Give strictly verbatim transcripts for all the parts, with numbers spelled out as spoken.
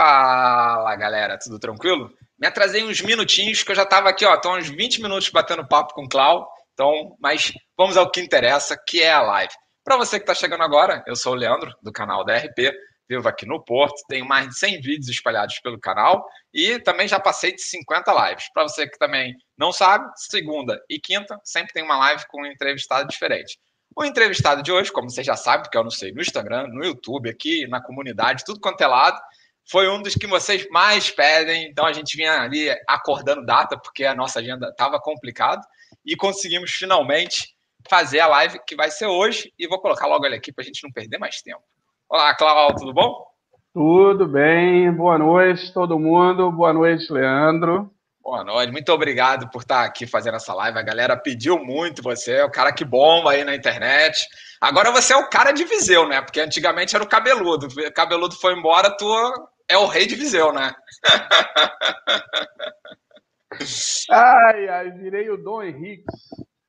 Fala, galera, tudo tranquilo? Me atrasei uns minutinhos, que eu já estava aqui, ó, estão uns vinte minutos batendo papo com o Clau, então, mas vamos ao que interessa, que é a live. Para você que está chegando agora, eu sou o Leandro, do canal D R P, vivo aqui no Porto, tenho mais de cem vídeos espalhados pelo canal e também já passei de cinquenta lives. Para você que também não sabe, segunda e quinta sempre tem uma live com um entrevistado diferente. O entrevistado de hoje, como você já sabe, porque eu não sei, no Instagram, no YouTube, aqui, na comunidade, tudo quanto é lado, foi um dos que vocês mais pedem. Então, a gente vinha ali acordando data, porque a nossa agenda estava complicada, e conseguimos finalmente fazer a live que vai ser hoje. E vou colocar logo ele aqui para a gente não perder mais tempo. Olá, Claudio, tudo bom? Tudo bem. Boa noite, todo mundo. Boa noite, Leandro. Boa noite, muito obrigado por estar aqui fazendo essa live. A galera pediu muito você, é o cara que bomba aí na internet. Agora você é o cara de Viseu, né? Porque antigamente era o Cabeludo. O Cabeludo foi embora, tu é o rei de Viseu, né? Ai, ai, virei o Dom Henrique.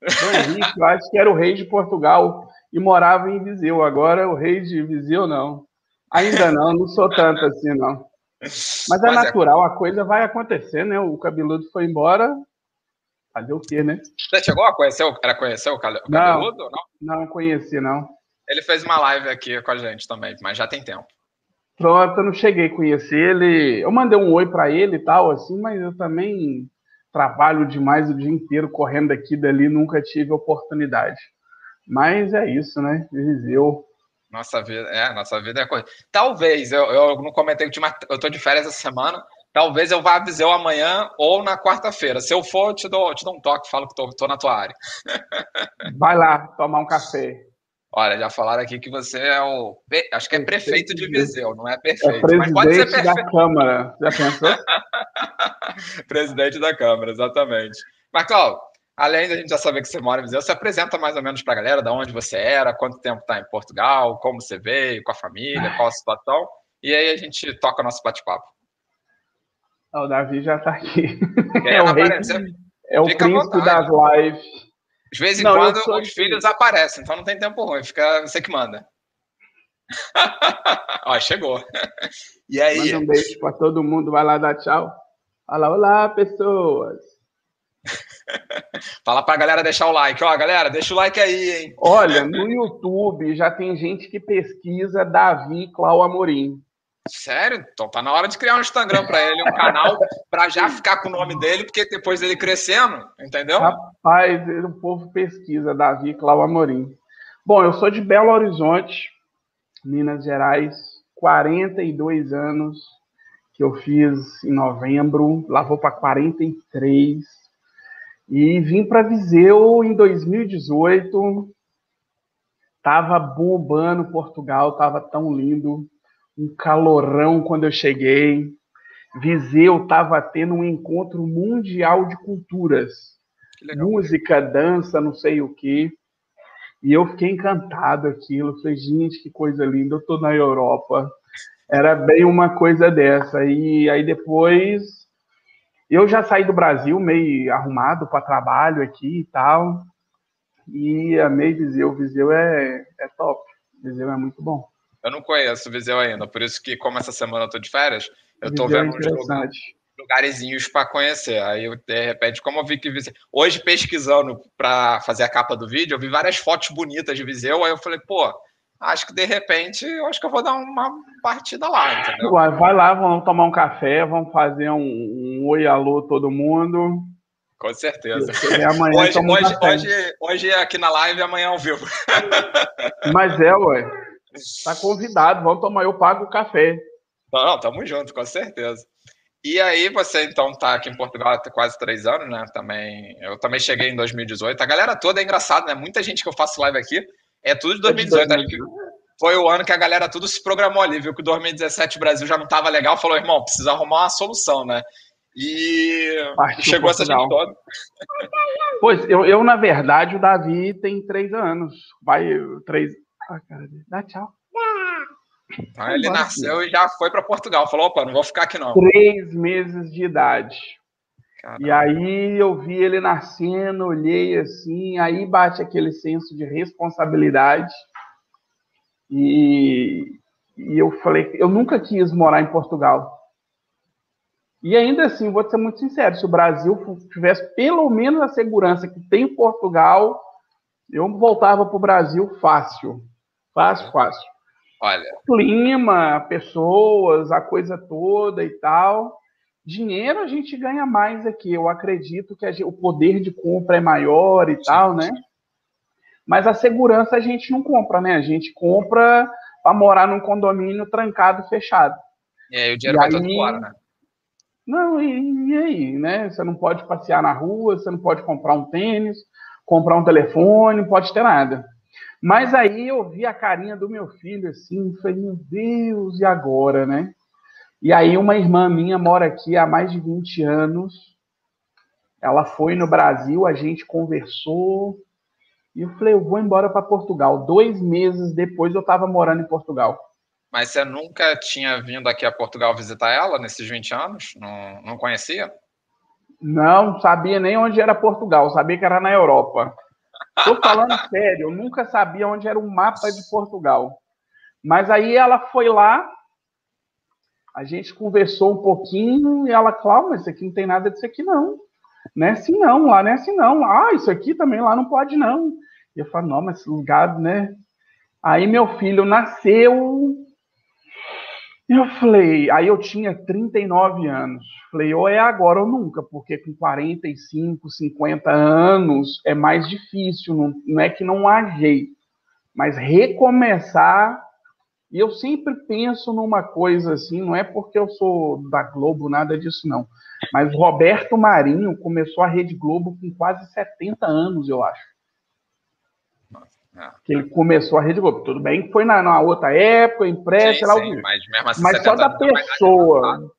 Dom Henrique, eu acho que era o rei de Portugal e morava em Viseu. Agora o rei de Viseu, não. Ainda não, não sou tanto assim, não. Mas, Mas é natural, é... a coisa vai acontecer, né? O Cabeludo foi embora, fazer o quê, né? Você chegou a conhecer o, era conhecer o Cabeludo não, ou não? Não, conheci, não. Ele fez uma live aqui com a gente também, mas já tem tempo. Pronto, eu não cheguei a conhecer ele. Eu mandei um oi pra ele e tal, assim, mas eu também trabalho demais o dia inteiro, correndo daqui e dali, nunca tive oportunidade. Mas é isso, né? Viseu. Nossa vida, é, nossa vida é coisa. Talvez, eu, eu não comentei que eu tô de férias essa semana, talvez eu vá a Viseu amanhã ou na quarta-feira. Se eu for, eu te dou, te dou um toque, falo que tô, tô na tua área. Vai lá, tomar um café. Olha, já falaram aqui que você é o... Acho que é prefeito de Viseu, não é prefeito. É mas pode ser prefeito da Câmara. Já pensou? Presidente da Câmara, exatamente. Mas, Cláudio, além da gente já saber que você mora em Viseu, você apresenta mais ou menos para a galera de onde você era, quanto tempo está em Portugal, como você veio, com a família, qual a situação, e aí a gente toca o nosso bate-papo. O Davi já está aqui. É, é o, rei, é o príncipe das lives. De vez em não, quando os assim. Filhos aparecem, então não tem tempo ruim, fica você que manda. Ó, chegou. E aí? Manda um beijo para todo mundo, vai lá dar tchau. Olá, olá, pessoas. Fala pra galera deixar o like, ó, galera, deixa o like aí, hein? Olha, no YouTube já tem gente que pesquisa Davi Clau Amorim. Sério? Então tá na hora de criar um Instagram pra ele, um canal, pra já ficar com o nome dele, porque depois dele crescendo, entendeu? Rapaz, o povo pesquisa Davi Clau Amorim. Bom, eu sou de Belo Horizonte, Minas Gerais, quarenta e dois anos, que eu fiz em novembro, lá vou pra quarenta e três. E vim para Viseu em dois mil e dezoito, tava bombando Portugal, tava tão lindo, um calorão quando eu cheguei. Viseu tava tendo um encontro mundial de culturas, música, dança, não sei o quê. E eu fiquei encantado aquilo, falei, gente, que coisa linda, eu tô na Europa. Era bem uma coisa dessa. E aí depois... Eu já saí do Brasil meio arrumado para trabalho aqui e tal. E amei Viseu. Viseu é, é top. Viseu é muito bom. Eu não conheço Viseu ainda. Por isso que, como essa semana eu estou de férias, eu estou vendo uns lugares, lugarzinhos para conhecer. Aí, eu, de repente, como eu vi que Viseu... Hoje, pesquisando para fazer a capa do vídeo, eu vi várias fotos bonitas de Viseu. Aí eu falei, pô... Acho que, de repente, eu acho que eu vou dar uma partida lá, entendeu? Vai lá, vamos tomar um café, vamos fazer um, um oi, alô, todo mundo. Com certeza. Amanhã hoje, hoje, hoje, hoje é aqui na live, amanhã ao vivo. Mas é, ué. Tá convidado, vamos tomar, eu pago o café. Não, não, tamo junto, com certeza. E aí, você, então, tá aqui em Portugal há quase três anos, né? Também, eu também cheguei em dois mil e dezoito. A galera toda é engraçada, né? Muita gente que eu faço live aqui, é tudo de dois mil e dezoito, acho que foi o ano que a galera tudo se programou ali, viu que dois mil e dezessete o Brasil já não estava legal, falou, irmão, precisa arrumar uma solução, né? E partiu chegou essa gente toda. Pois, eu, eu, na verdade, o Davi tem três anos, vai, três... Ah, cara, dá tchau. Então, ele nasceu e já foi para Portugal, falou, opa, não vou ficar aqui não. Três meses de idade. Caramba. E aí eu vi ele nascendo, olhei assim, aí bate aquele senso de responsabilidade e, e eu falei, eu nunca quis morar em Portugal, E ainda assim, vou ser muito sincero, se o Brasil tivesse pelo menos a segurança que tem em Portugal, eu voltava para o Brasil fácil. Fácil, fácil. Olha. Clima, pessoas, a coisa toda e tal. Dinheiro a gente ganha mais aqui. Eu acredito que a gente, o poder de compra é maior e sim, tal, né? Sim. Mas a segurança a gente não compra, né? A gente compra para morar num condomínio trancado, fechado. É, e o dinheiro vai todo fora, né? Não, e, e aí, né? Você não pode passear na rua, você não pode comprar um tênis, comprar um telefone, não pode ter nada. Mas aí eu vi a carinha do meu filho, assim, falei, meu Deus, e agora, né? E aí uma irmã minha mora aqui há mais de vinte anos, ela foi no Brasil, a gente conversou, e eu falei, eu vou embora para Portugal. Dois meses depois eu estava morando em Portugal. Mas você nunca tinha vindo aqui a Portugal visitar ela nesses vinte anos? Não, não conhecia? Não, sabia nem onde era Portugal, sabia que era na Europa. Tô falando sério, eu nunca sabia onde era o mapa de Portugal. Mas aí ela foi lá, a gente conversou um pouquinho, e ela, Cláudio, mas isso aqui não tem nada disso aqui não. Não é assim não, lá não é assim não. Ah, isso aqui também lá não pode não. E eu falo, não, mas esse lugar, né? Aí meu filho nasceu... Eu falei, aí eu tinha trinta e nove anos, falei, ou é agora ou nunca, porque com quarenta e cinco, cinquenta anos é mais difícil, não, não é que não há jeito, mas recomeçar, e eu sempre penso numa coisa assim, não é porque eu sou da Globo, nada disso não, mas o Roberto Marinho começou a Rede Globo com quase setenta anos, eu acho. Que ele começou a Rede Globo. Tudo bem que foi na, na outra época, impresso, lá o mas, mesmo assim, mas só da pessoa,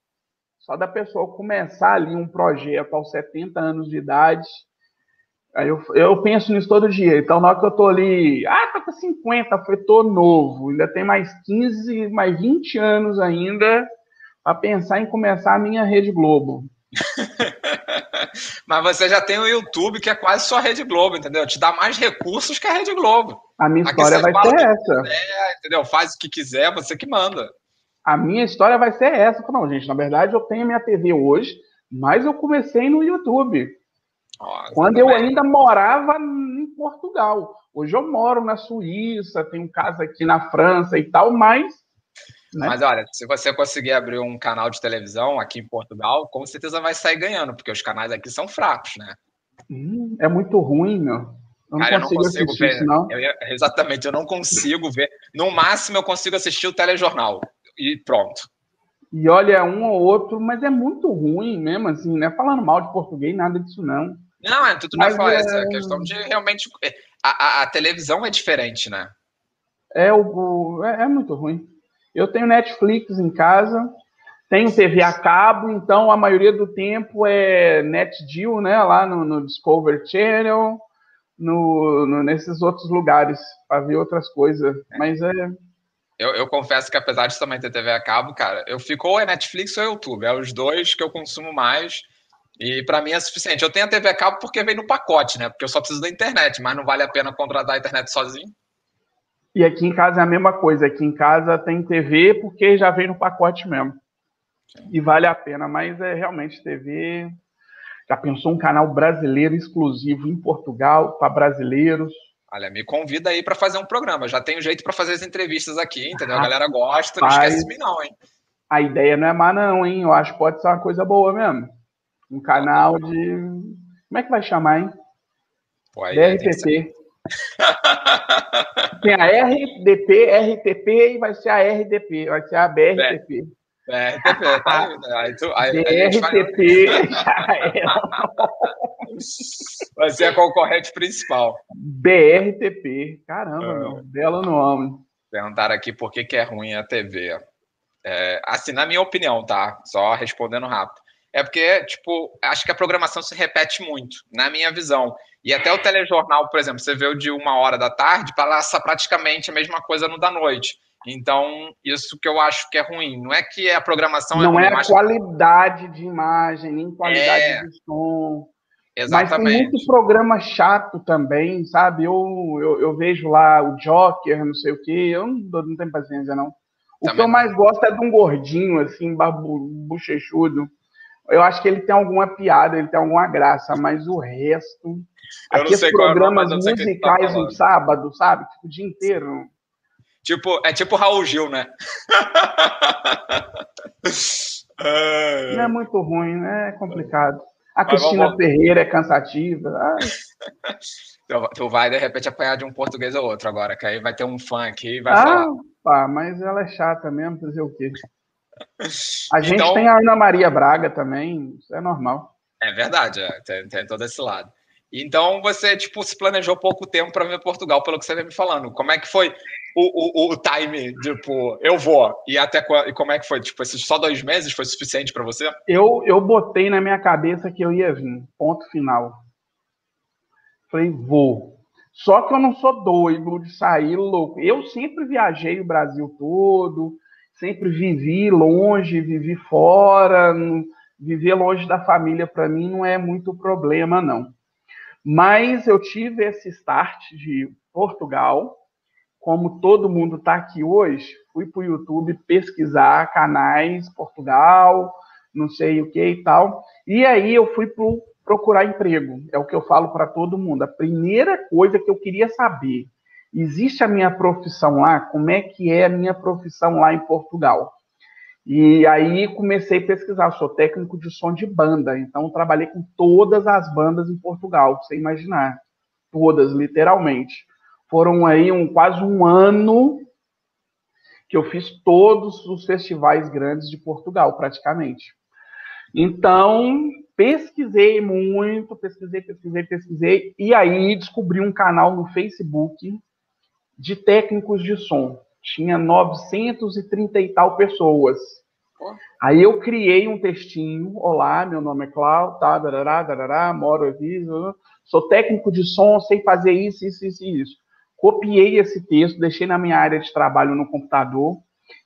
só da pessoa começar ali um projeto aos setenta anos de idade. Aí eu, eu penso nisso todo dia. Então, na hora que eu tô ali, ah, tá com cinquenta, foi, tô novo, ainda tem mais quinze, mais vinte anos ainda para pensar em começar a minha Rede Globo. Mas você já tem o YouTube, que é quase só a Rede Globo, entendeu? Te dá mais recursos que a Rede Globo. A minha história vai ser essa. Quiser, entendeu? Faz o que quiser, você que manda. A minha história vai ser essa. Não, gente, na verdade, eu tenho a minha T V hoje, mas eu comecei no YouTube. Nossa, quando eu ainda morava em Portugal. Hoje eu moro na Suíça, tenho casa aqui na França e tal, mas... Né? Mas olha, se você conseguir abrir um canal de televisão aqui em Portugal, com certeza vai sair ganhando, porque os canais aqui são fracos, né? Hum, é muito ruim, meu. Eu Cara, não consigo, eu não consigo ver. Isso, não. Eu, exatamente, eu não consigo ver. No máximo, eu consigo assistir o telejornal e pronto. E olha, um ou outro, mas é muito ruim mesmo, assim, não é falando mal de português, nada disso não. Não, é tudo mais é... essa questão de realmente. A, a, a televisão é diferente, né? É, o, é, é muito ruim. Eu tenho Netflix em casa, tenho T V a cabo, então a maioria do tempo é NetGeo, né? Lá no, no Discovery Channel, no, no, nesses outros lugares, para ver outras coisas. Mas é... Eu, eu confesso que apesar de também ter T V a cabo, cara, eu fico ou é Netflix ou é YouTube, é os dois que eu consumo mais, e para mim é suficiente. Eu tenho a T V a cabo porque vem no pacote, né? Porque eu só preciso da internet, mas não vale a pena contratar a internet sozinho. E aqui em casa é a mesma coisa. Aqui em casa tem T V porque já vem no pacote mesmo. E vale a pena, mas é realmente T V. Já pensou um canal brasileiro exclusivo em Portugal para brasileiros? Olha, me convida aí para fazer um programa. Já tem um jeito para fazer as entrevistas aqui, entendeu? A galera gosta, não esquece de mim não, hein? A ideia não é má não, hein? Eu acho que pode ser uma coisa boa mesmo. Um canal de... Como é que vai chamar, hein? Pô, aí D R P. Tem a R D P, R T P e vai ser a R D P, vai ser a B R T P. B R T P, tá? Aí tu, aí, B R T P vai... já é. Vai ser a concorrente principal. B R T P, caramba, é. Meu, belo nome. Perguntaram aqui por que, que é ruim a T V. É, assim, na minha opinião, tá? Só respondendo rápido. É porque, tipo, acho que a programação se repete muito, na minha visão. E até o telejornal, por exemplo, você vê o de uma hora da tarde, passa praticamente a mesma coisa no da noite. Então, isso que eu acho que é ruim. Não é que a programação é ruim. Não é a qualidade de imagem, nem qualidade é... de som. Exatamente. Mas tem muito programa chato também, sabe? Eu, eu, eu vejo lá o Joker, não sei o quê. Eu não, não tenho paciência, não. O também que eu mais gosto é de um gordinho, assim, bochechudo. eu acho que ele tem alguma piada, ele tem alguma graça, mas o resto... Eu aqui não sei os programas qual é, musicais no sábado, sabe? Tipo, o dia inteiro. Tipo, é tipo Raul Gil, né? Não é muito ruim, né? É complicado. A mas Cristina vamos... Ferreira é cansativa. Ai. Tu vai, de repente, apanhar de um português ou outro agora, que aí vai ter um fã aqui e vai ah, falar. Pá, mas ela é chata mesmo, fazer o quê? A gente então... tem a Ana Maria Braga também, isso é normal. É verdade, é, tem, tem todo esse lado. Então, você, tipo, se planejou pouco tempo para ver Portugal, pelo que você vem me falando. Como é que foi o, o, o time, tipo, eu vou, e até e como é que foi? Tipo, esses só dois meses foi suficiente para você? Eu, eu botei na minha cabeça que eu ia vir, ponto final. Falei, vou. Só que eu não sou doido de sair louco. Eu sempre viajei o Brasil todo, sempre vivi longe, vivi fora. Viver longe da família, para mim, não é muito problema, não. Mas eu tive esse start de Portugal. Como todo mundo está aqui hoje, fui para o YouTube pesquisar canais Portugal, não sei o que e tal. E aí eu fui para o procurar emprego, é o que eu falo para todo mundo. A primeira coisa que eu queria saber, existe a minha profissão lá? Como é que é a minha profissão lá em Portugal? E aí comecei a pesquisar, eu sou técnico de som de banda, então trabalhei com todas as bandas em Portugal, pra você imaginar, todas, literalmente. Foram aí um, quase um ano que eu fiz todos os festivais grandes de Portugal, praticamente. Então... Pesquisei muito, pesquisei, pesquisei, pesquisei, e aí descobri um canal no Facebook de técnicos de som. Tinha novecentos e trinta e tal pessoas. Aí eu criei um textinho, olá, meu nome é Claudio, tá, darará, darará, moro aqui, sou técnico de som, sei fazer isso, isso, isso, isso. Copiei esse texto, deixei na minha área de trabalho no computador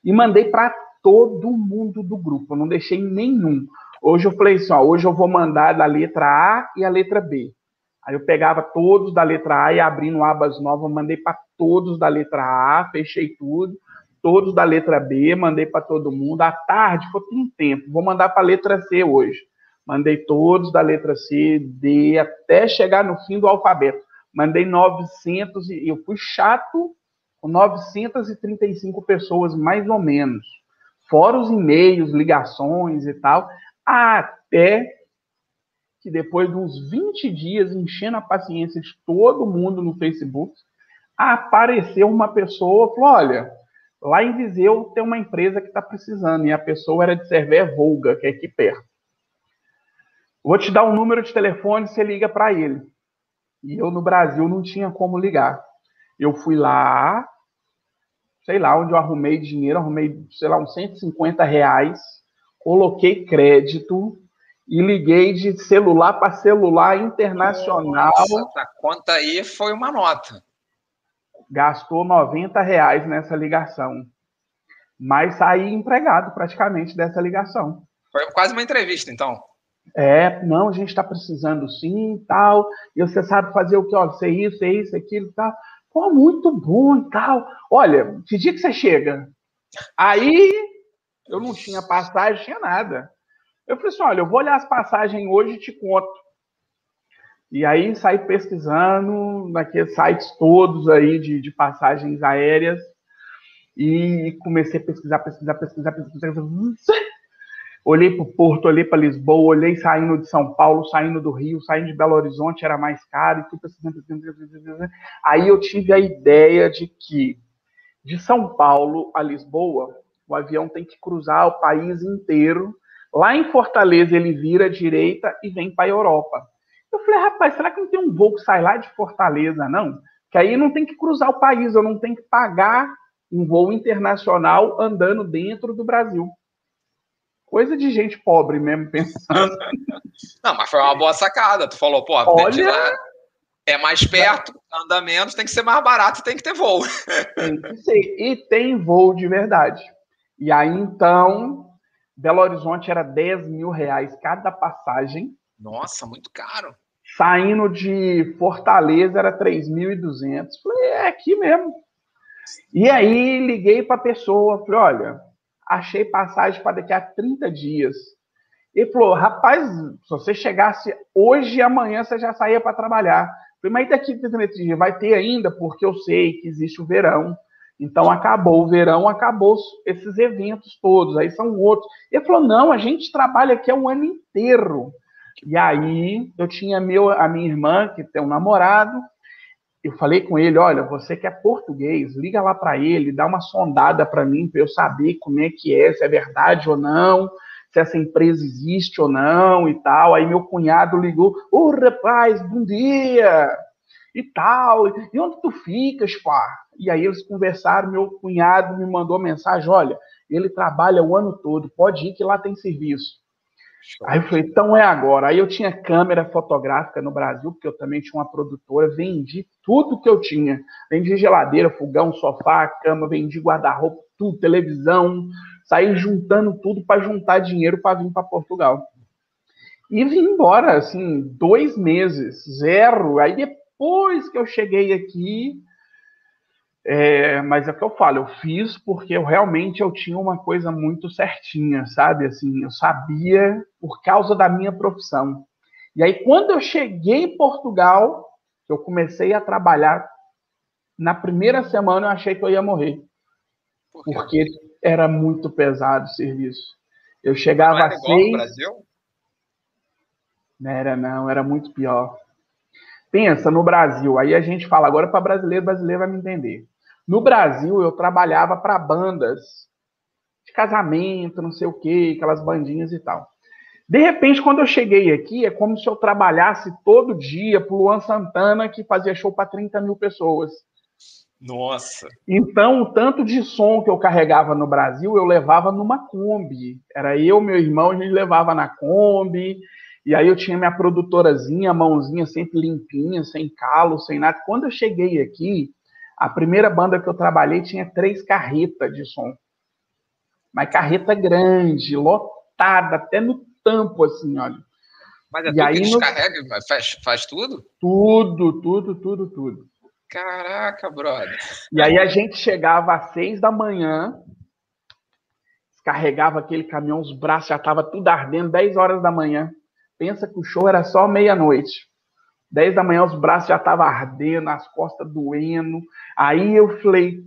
e mandei para todo mundo do grupo, eu não deixei nenhum. Hoje eu falei assim, ó, hoje eu vou mandar da letra A e a letra B. Aí eu pegava todos da letra A e abrindo abas novas, mandei para todos da letra A, fechei tudo. Todos da letra B, mandei para todo mundo. À tarde, foi tem tempo, vou mandar para a letra C hoje. Mandei todos da letra C, D, até chegar no fim do alfabeto. Mandei novecentos, e eu fui chato com novecentos e trinta e cinco pessoas, mais ou menos. Fora os e-mails, ligações e tal... Até que depois de uns vinte dias, enchendo a paciência de todo mundo no Facebook, apareceu uma pessoa, falou, olha, lá em Viseu tem uma empresa que está precisando, e a pessoa era de Cervé Volga, que é aqui perto. Vou te dar um número de telefone, você liga para ele. E eu no Brasil não tinha como ligar. Eu fui lá, sei lá, onde eu arrumei dinheiro, arrumei, sei lá, uns cento e cinquenta reais, coloquei crédito e liguei de celular para celular internacional. Nossa, a conta aí foi uma nota. Gastou noventa reais nessa ligação. Mas saí empregado praticamente dessa ligação. Foi quase uma entrevista, então. É, não, a gente está precisando sim e tal. E você sabe fazer o que? Ó, você isso, é isso, aquilo e tal. Pô, muito bom e tal. Olha, que dia que você chega? Aí... Eu não tinha passagem, tinha nada. Eu falei assim, olha, eu vou olhar as passagens hoje e te conto. E aí saí pesquisando naqueles sites todos aí de, de passagens aéreas e comecei a pesquisar, pesquisar, pesquisar, pesquisar. pesquisar. Olhei para o Porto, olhei para Lisboa, olhei saindo de São Paulo, saindo do Rio, saindo de Belo Horizonte, era mais caro. E fui pesquisando, pesquisando, pesquisando. Aí eu tive a ideia de que de São Paulo a Lisboa... O avião tem que cruzar o país inteiro. Lá em Fortaleza, ele vira à direita e vem para a Europa. Eu falei, rapaz, será que não tem um voo que sai lá de Fortaleza, não? Que aí não tem que cruzar o país, eu não tenho que pagar um voo internacional andando dentro do Brasil. Coisa de gente pobre mesmo, pensando. Não, mas foi uma boa sacada. Tu falou, pô, olha... lá é mais perto, anda menos, tem que ser mais barato, tem que ter voo. Tem que ser. E tem voo de verdade. E aí, então, Belo Horizonte era dez mil reais cada passagem. Nossa, muito caro. Saindo de Fortaleza era três mil e duzentos. Falei, é aqui mesmo. E aí, liguei para a pessoa, falei, olha, achei passagem para daqui a trinta dias. Ele falou, rapaz, se você chegasse hoje e amanhã você já saía para trabalhar. Eu falei, mas daqui trinta dias vai ter ainda, porque eu sei que existe o verão. Então acabou o verão, acabou esses eventos todos, aí são outros. Ele falou, não, a gente trabalha aqui um ano inteiro. E aí eu tinha meu, a minha irmã, que tem um namorado, eu falei com ele, olha, você que é português, liga lá para ele, dá uma sondada para mim, para eu saber como é que é, se é verdade ou não, se essa empresa existe ou não e tal. Aí meu cunhado ligou, ô rapaz, bom dia, e tal, e onde tu ficas, pá? E aí eles conversaram, meu cunhado me mandou uma mensagem, olha, ele trabalha o ano todo, pode ir que lá tem serviço. Aí eu falei, então é agora. Aí eu tinha câmera fotográfica no Brasil, porque eu também tinha uma produtora, vendi tudo que eu tinha. Vendi geladeira, fogão, sofá, cama, vendi guarda-roupa, tudo, televisão. Saí juntando tudo para juntar dinheiro para vir para Portugal. E vim embora, assim, dois meses, zero. Aí depois que eu cheguei aqui... É, mas é o que eu falo, eu fiz porque eu realmente eu tinha uma coisa muito certinha, sabe? Assim, eu sabia por causa da minha profissão. E aí, quando eu cheguei em Portugal, eu comecei a trabalhar. Na primeira semana, eu achei que eu ia morrer. Por porque era muito pesado o serviço. Eu chegava às seis... Não era igual no Brasil? Não era, não. Era muito pior. Pensa no Brasil. Aí a gente fala agora para brasileiro, brasileiro vai me entender. No Brasil, eu trabalhava para bandas de casamento, não sei o quê, aquelas bandinhas e tal. De repente, quando eu cheguei aqui, é como se eu trabalhasse todo dia para o Luan Santana, que fazia show para trinta mil pessoas. Nossa! Então, o tanto de som que eu carregava no Brasil, eu levava numa Kombi. Era eu, meu irmão, a gente levava na Kombi. E aí eu tinha minha produtorazinha, a mãozinha sempre limpinha, sem calo, sem nada. Quando eu cheguei aqui, a primeira banda que eu trabalhei tinha três carretas de som. Mas carreta grande, lotada, até no tampo, assim, olha. Mas é tudo que descarrega, no... faz, faz tudo? Tudo, tudo, tudo, tudo. Caraca, brother. E aí a gente chegava às seis da manhã... Carregava aquele caminhão, os braços já estavam tudo ardendo, dez horas da manhã. Pensa que o show era só meia-noite. dez da manhã, os braços já estavam ardendo, as costas doendo. Aí eu falei...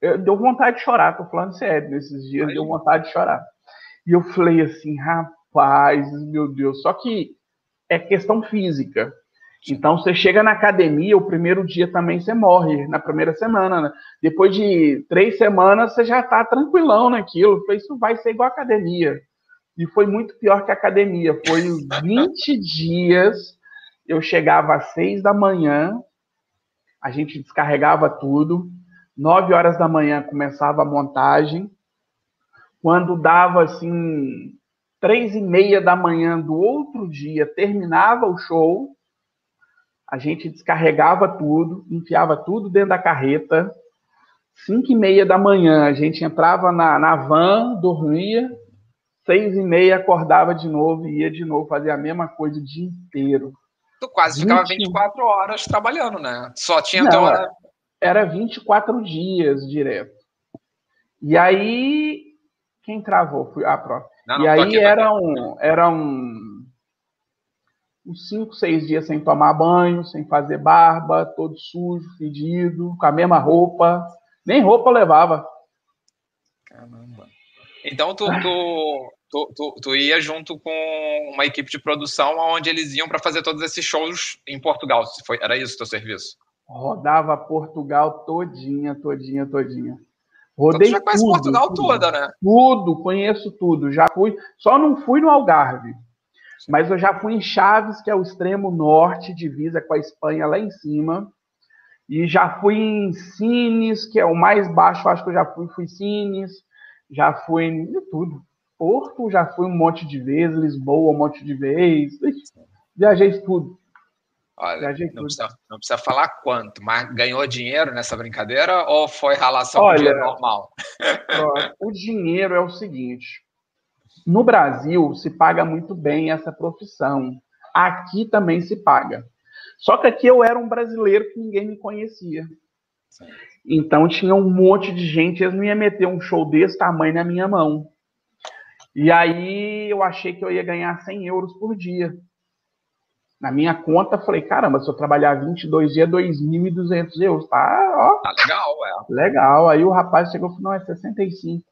Eu, deu vontade de chorar, tô falando sério, nesses dias aí... deu vontade de chorar. E eu falei assim, rapaz, meu Deus. Só que é questão física. Então, você chega na academia, o primeiro dia também você morre, na primeira semana. Né? Depois de três semanas, você já está tranquilão naquilo. Isso vai ser igual a academia. E foi muito pior que a academia. Foi vinte dias, eu chegava às seis da manhã, a gente descarregava tudo, nove horas da manhã começava a montagem, quando dava, assim, três e meia da manhã do outro dia, terminava o show, a gente descarregava tudo, enfiava tudo dentro da carreta. Cinco e meia da manhã, a gente entrava na, na van, dormia. Seis e meia, acordava de novo e ia de novo fazer a mesma coisa o dia inteiro. Tu quase ficava vinte e quatro horas trabalhando, né? Só tinha... Não, hora... era vinte e quatro dias direto. E aí... Quem travou? Fui... Ah, pronto. Não, não, e aí era um... Era um... uns cinco, seis dias sem tomar banho, sem fazer barba, todo sujo, fedido, com a mesma roupa. Nem roupa eu levava. Caramba. Então, tu, tu, tu, tu, tu ia junto com uma equipe de produção onde eles iam para fazer todos esses shows em Portugal. Foi, era isso o teu serviço? Rodava Portugal todinha, todinha, todinha. Rodei então, tu já conhece tudo, Portugal tudo, toda, né? Tudo, conheço tudo. Já fui, só não fui no Algarve. Mas eu já fui em Chaves, que é o extremo norte, divisa com a Espanha lá em cima. E já fui em Sines, que é o mais baixo, acho que eu já fui, fui Sines. Já fui em tudo. Porto, já fui um monte de vezes. Lisboa, um monte de vezes. Viajei tudo. Olha, Viajei não, tudo. Precisa, não precisa falar quanto, mas ganhou dinheiro nessa brincadeira ou foi relação Olha, dinheiro normal? Ó, o dinheiro é o seguinte... No Brasil, se paga muito bem essa profissão. Aqui também se paga. Só que aqui eu era um brasileiro que ninguém me conhecia. Então, tinha um monte de gente. Eles não iam meter um show desse tamanho na minha mão. E aí eu achei que eu ia ganhar cem euros por dia. Na minha conta, falei, caramba, se eu trabalhar vinte e dois dias, dois mil e duzentos euros. Tá, ó. Tá legal, é. Legal. Aí o rapaz chegou e falou, não, é sessenta e cinco.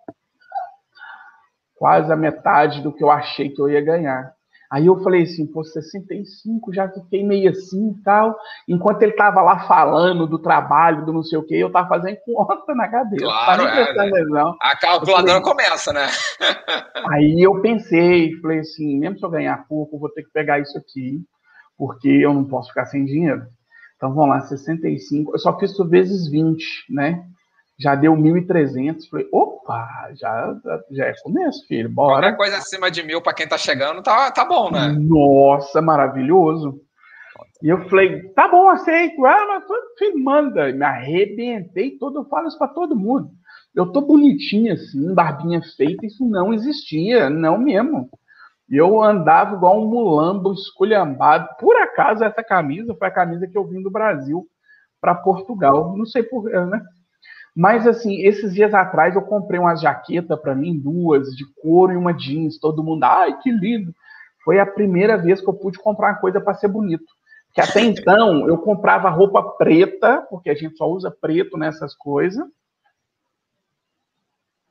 Quase a metade do que eu achei que eu ia ganhar. Aí eu falei assim, pô, sessenta e cinco, já fiquei meio assim e tal. Enquanto ele tava lá falando do trabalho, do não sei o quê, eu tava fazendo conta na cabeça. Claro, tá é, né? A calculadora falei, começa, né? Aí eu pensei, falei assim, mesmo se eu ganhar pouco, eu vou ter que pegar isso aqui, porque eu não posso ficar sem dinheiro. Então, vamos lá, sessenta e cinco. Eu só fiz isso vezes vinte, né? Já deu mil e trezentos, falei, opa, já, já é começo, filho, bora. Qualquer coisa acima de mil para quem tá chegando, tá, tá bom, né? Nossa, maravilhoso. E eu falei, tá bom, aceito, ah, mas, filho, manda. Me arrebentei todo, eu falo isso para todo mundo. Eu tô bonitinha assim, barbinha feita, isso não existia, não mesmo. E eu andava igual um mulambo esculhambado. Por acaso, essa camisa foi a camisa que eu vim do Brasil para Portugal, não sei por, né? Mas, assim, esses dias atrás eu comprei uma jaqueta para mim, duas, de couro e uma jeans. Todo mundo, ai, que lindo. Foi a primeira vez que eu pude comprar uma coisa para ser bonito. Porque até então eu comprava roupa preta, porque a gente só usa preto nessas coisas.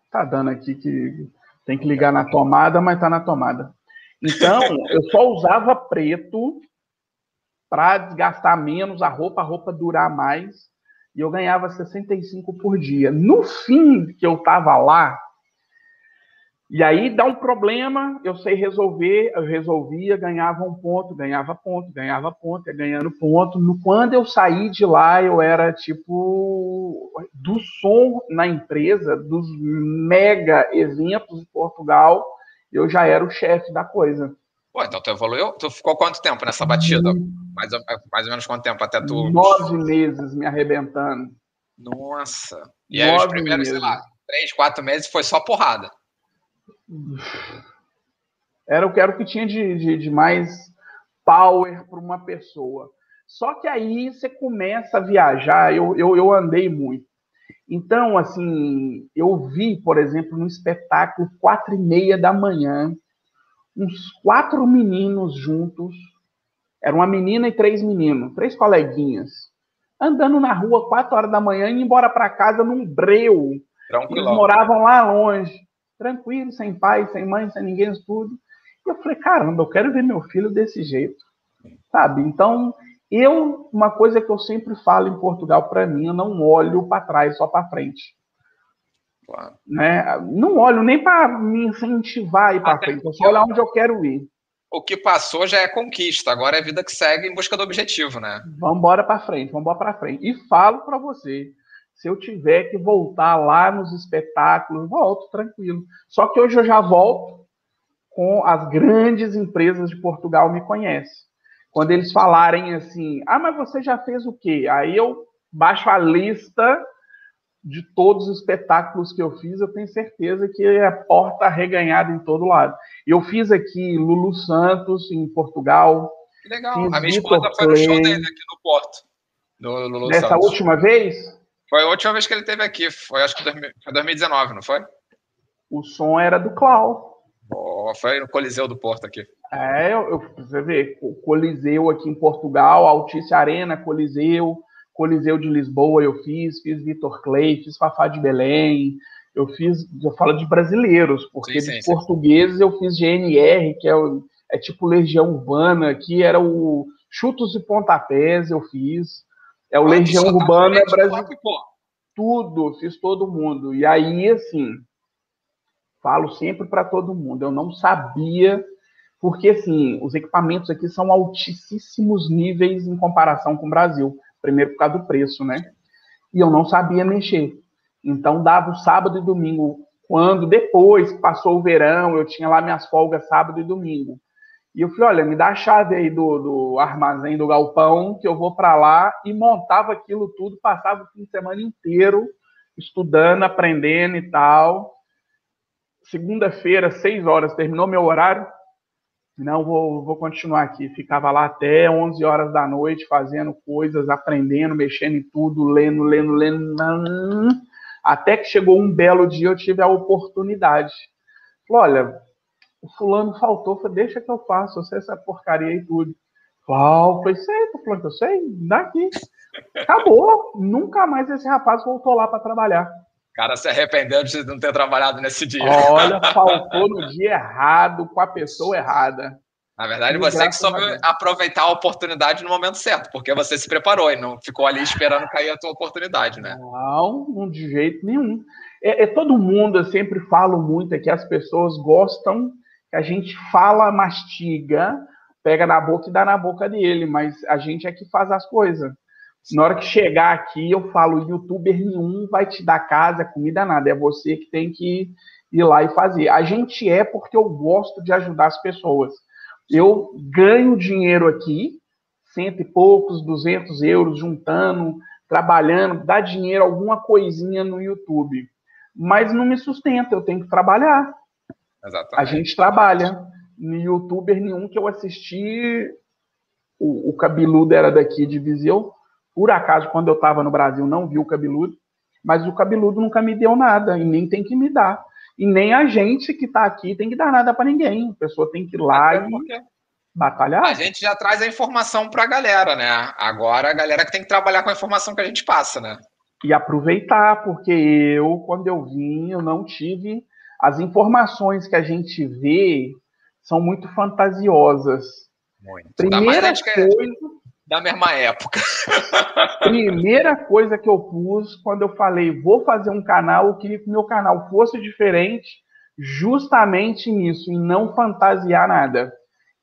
Tá dando aqui que tem que ligar na tomada, mas tá na tomada. Então, eu só usava preto para desgastar menos a roupa, a roupa durar mais. E eu ganhava sessenta e cinco por dia. No fim que eu tava lá, e aí dá um problema, eu sei resolver, eu resolvia, ganhava um ponto, ganhava ponto, ganhava ponto, ia ganhando ponto. Quando eu saí de lá, eu era tipo do som na empresa, dos mega eventos de Portugal, eu já era o chefe da coisa. Pô, então tu evoluiu? Tu ficou quanto tempo nessa batida? Mais ou, mais ou menos quanto tempo até tu... Nove meses me arrebentando. Nossa. E aí Nove os primeiros, meses. sei lá, três, quatro meses foi só porrada. Era o que, era o que tinha de, de, de mais power para uma pessoa. Só que aí você começa a viajar, eu, eu, eu andei muito. Então, assim, eu vi, por exemplo, no espetáculo, quatro e meia da manhã, uns quatro meninos juntos, era uma menina e três meninos, três coleguinhas, andando na rua quatro horas da manhã, indo embora para casa num breu. Tranquilo. Eles moravam lá longe, tranquilo, sem pai, sem mãe, sem ninguém, tudo. E eu falei, caramba, eu quero ver meu filho desse jeito, sabe? Então, eu, uma coisa que eu sempre falo em Portugal para mim, eu não olho para trás, só para frente. Claro. Né? Não olho nem para me incentivar a ir para frente, eu só olho onde eu quero ir. O que passou já é conquista, agora é a vida que segue em busca do objetivo, né? Vamos embora para frente, vamos embora para frente. E falo para você, se eu tiver que voltar lá nos espetáculos, volto tranquilo. Só que hoje eu já volto com as grandes empresas de Portugal me conhecem. Quando eles falarem assim, ah, mas você já fez o quê? Aí eu baixo a lista de todos os espetáculos que eu fiz, eu tenho certeza que é porta arreganhada em todo lado. Eu fiz aqui Lulu Santos, em Portugal. Que legal. A minha esposa foi no show dele aqui no Porto, do Lulu Santos. Nessa última vez? Foi a última vez que ele esteve aqui. Foi, acho que foi dois mil e dezenove, não foi? O som era do Cláudio. Oh, foi no Coliseu do Porto aqui. É, eu, você vê, Coliseu aqui em Portugal, Altice Arena, Coliseu... Coliseu de Lisboa eu fiz, fiz Vitor Clay, fiz Fafá de Belém, eu fiz, eu falo de brasileiros, porque sim, sim, de portugueses sim. Eu fiz G N R, que é, o, é tipo Legião Urbana, que era o Chutos e Pontapés, eu fiz, é o ah, Legião tá Urbana Brasil, tudo, fiz todo mundo. E aí, assim, falo sempre para todo mundo, eu não sabia, porque, assim, os equipamentos aqui são altíssimos níveis em comparação com o Brasil. Primeiro por causa do preço, né? E eu não sabia mexer. Então, dava o sábado e domingo. Quando, depois, passou o verão, eu tinha lá minhas folgas sábado e domingo. E eu falei, olha, me dá a chave aí do, do armazém, do galpão, que eu vou para lá. E montava aquilo tudo, passava o fim de semana inteiro, estudando, aprendendo e tal. Segunda-feira, seis horas, terminou meu horário. Não, vou, vou continuar aqui. Ficava lá até onze horas da noite, fazendo coisas, aprendendo, mexendo em tudo, lendo, lendo, lendo. Até que chegou um belo dia, eu tive a oportunidade. Falei, olha, o fulano faltou, falei, deixa que eu faço, eu sei essa porcaria e tudo. Clau, foi sei, tô falando que eu sei, daqui. Acabou, nunca mais esse rapaz voltou lá para trabalhar. Cara, se arrependendo de não ter trabalhado nesse dia. Olha, faltou no dia errado, com a pessoa errada. Na verdade, e você que soube aproveitar a oportunidade no momento certo, porque você se preparou e não ficou ali esperando cair a tua oportunidade, né? Não, não de jeito nenhum. É, é, todo mundo, eu sempre falo muito aqui, as pessoas gostam que a gente fala, mastiga, pega na boca e dá na boca dele, mas a gente é que faz as coisas. Na hora que chegar aqui, eu falo, youtuber nenhum vai te dar casa, comida, nada. É você que tem que ir lá e fazer. A gente é porque eu gosto de ajudar as pessoas. Eu ganho dinheiro aqui, cento e poucos, duzentos euros, juntando, trabalhando, dá dinheiro, alguma coisinha no YouTube. Mas não me sustenta, eu tenho que trabalhar. Exatamente. A gente trabalha. No youtuber nenhum que eu assisti, o, o Cabeludo era daqui de Viseu. Por acaso, quando eu estava no Brasil, não vi o Cabeludo, mas o Cabeludo nunca me deu nada, e nem tem que me dar. E nem a gente que está aqui tem que dar nada para ninguém. A pessoa tem que ir lá e batalhar. A gente já traz a informação para a galera, né? Agora a galera que tem que trabalhar com a informação que a gente passa, né? E aproveitar, porque eu, quando eu vim, eu não tive... As informações que a gente vê são muito fantasiosas. Muito. Primeira coisa... Da mesma época. Primeira coisa que eu pus, quando eu falei, vou fazer um canal, eu queria que meu canal fosse diferente justamente nisso, e não fantasiar nada.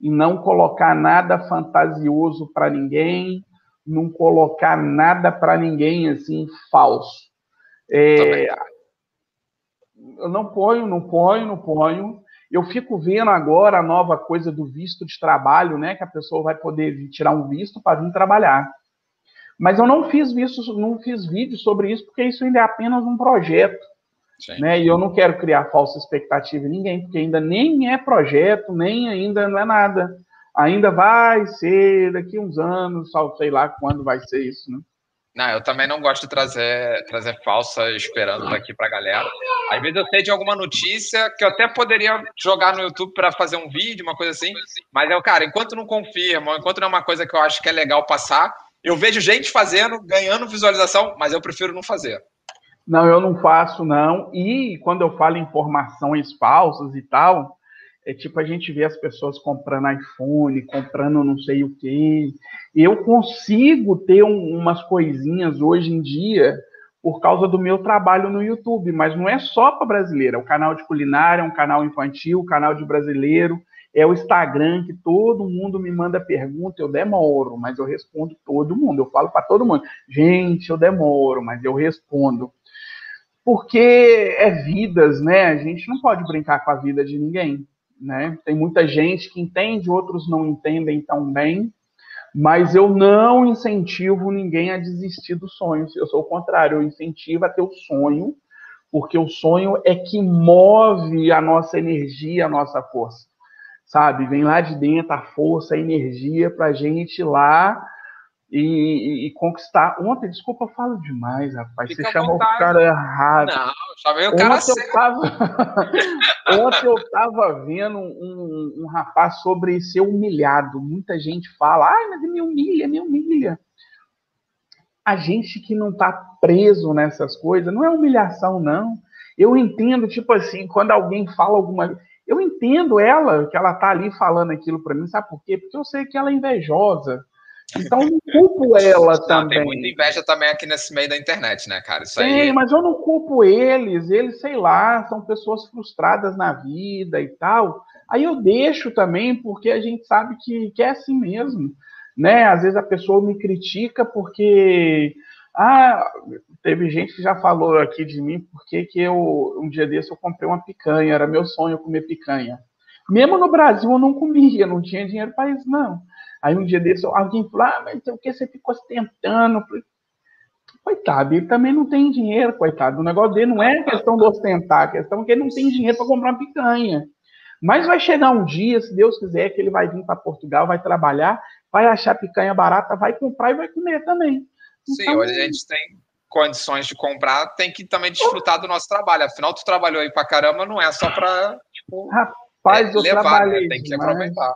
E não colocar nada fantasioso para ninguém, não colocar nada para ninguém, assim, falso. É, eu não ponho, não ponho, não ponho. Eu fico vendo agora a nova coisa do visto de trabalho, né? Que a pessoa vai poder vir tirar um visto para vir trabalhar. Mas eu não fiz visto, não fiz vídeo sobre isso, porque isso ainda é apenas um projeto. Sim. Né? E eu não quero criar falsa expectativa em ninguém, porque ainda nem é projeto, nem ainda não é nada. Ainda vai ser daqui uns anos, só sei lá quando vai ser isso, né? Não, eu também não gosto de trazer, trazer falsa esperança aqui pra galera. Às vezes eu sei de alguma notícia que eu até poderia jogar no YouTube para fazer um vídeo, uma coisa assim, mas eu, cara, enquanto não confirma, enquanto não é uma coisa que eu acho que é legal passar, eu vejo gente fazendo, ganhando visualização, mas eu prefiro não fazer. Não, eu não faço, não. E quando eu falo informações falsas e tal, é tipo a gente vê as pessoas comprando iPhone, comprando não sei o quê. Eu consigo ter um, umas coisinhas hoje em dia por causa do meu trabalho no YouTube, mas não é só para brasileiro. É um canal de culinária, é um canal infantil, canal de brasileiro. É o Instagram que todo mundo me manda pergunta, eu demoro, mas eu respondo todo mundo. Eu falo para todo mundo, gente, eu demoro, mas eu respondo. Porque é vidas, né? A gente não pode brincar com a vida de ninguém. Né? Tem muita gente que entende, outros não entendem tão bem, mas eu não incentivo ninguém a desistir dos sonhos. Eu sou o contrário, eu incentivo a ter o sonho, porque o sonho é que move a nossa energia, a nossa força, sabe? Vem lá de dentro a força, a energia para a gente ir lá e, e, e conquistar. Ontem, desculpa, eu falo demais, rapaz. Fica você chamou vontade. O cara errado. Não, eu chamei o ontem cara eu tava... Ontem eu estava vendo um, um, um rapaz sobre ser humilhado. Muita gente fala, ai, mas me humilha, me humilha. A gente que não está preso nessas coisas, não é humilhação, não. Eu entendo, tipo assim, quando alguém fala alguma... Eu entendo ela, que ela está ali falando aquilo para mim, sabe por quê? Porque eu sei que ela é invejosa. Então, eu não culpo ela também. Tem muita inveja também aqui nesse meio da internet, né, cara? Isso tem, aí... mas eu não culpo eles. Eles, sei lá, são pessoas frustradas na vida e tal. Aí eu deixo também, porque a gente sabe que, que é assim mesmo. Né? Às vezes a pessoa me critica porque... Ah, teve gente que já falou aqui de mim porque que eu, um dia desse eu comprei uma picanha. Era meu sonho comer picanha. Mesmo no Brasil eu não comia, não tinha dinheiro para isso, não. Aí um dia desse, alguém falou, ah, mas o que você ficou ostentando? Coitado, ele também não tem dinheiro, coitado. O negócio dele não é questão de ostentar, a questão é que ele não tem dinheiro para comprar uma picanha. Mas vai chegar um dia, se Deus quiser, que ele vai vir para Portugal, vai trabalhar, vai achar picanha barata, vai comprar e vai comer também. Sim, então, hoje a gente tem condições de comprar, tem que também desfrutar do nosso trabalho. Afinal, tu trabalhou aí pra caramba, não é só para... Tipo... Rapaz, é, eu levar, trabalhei né? Tem que demais, aproveitar.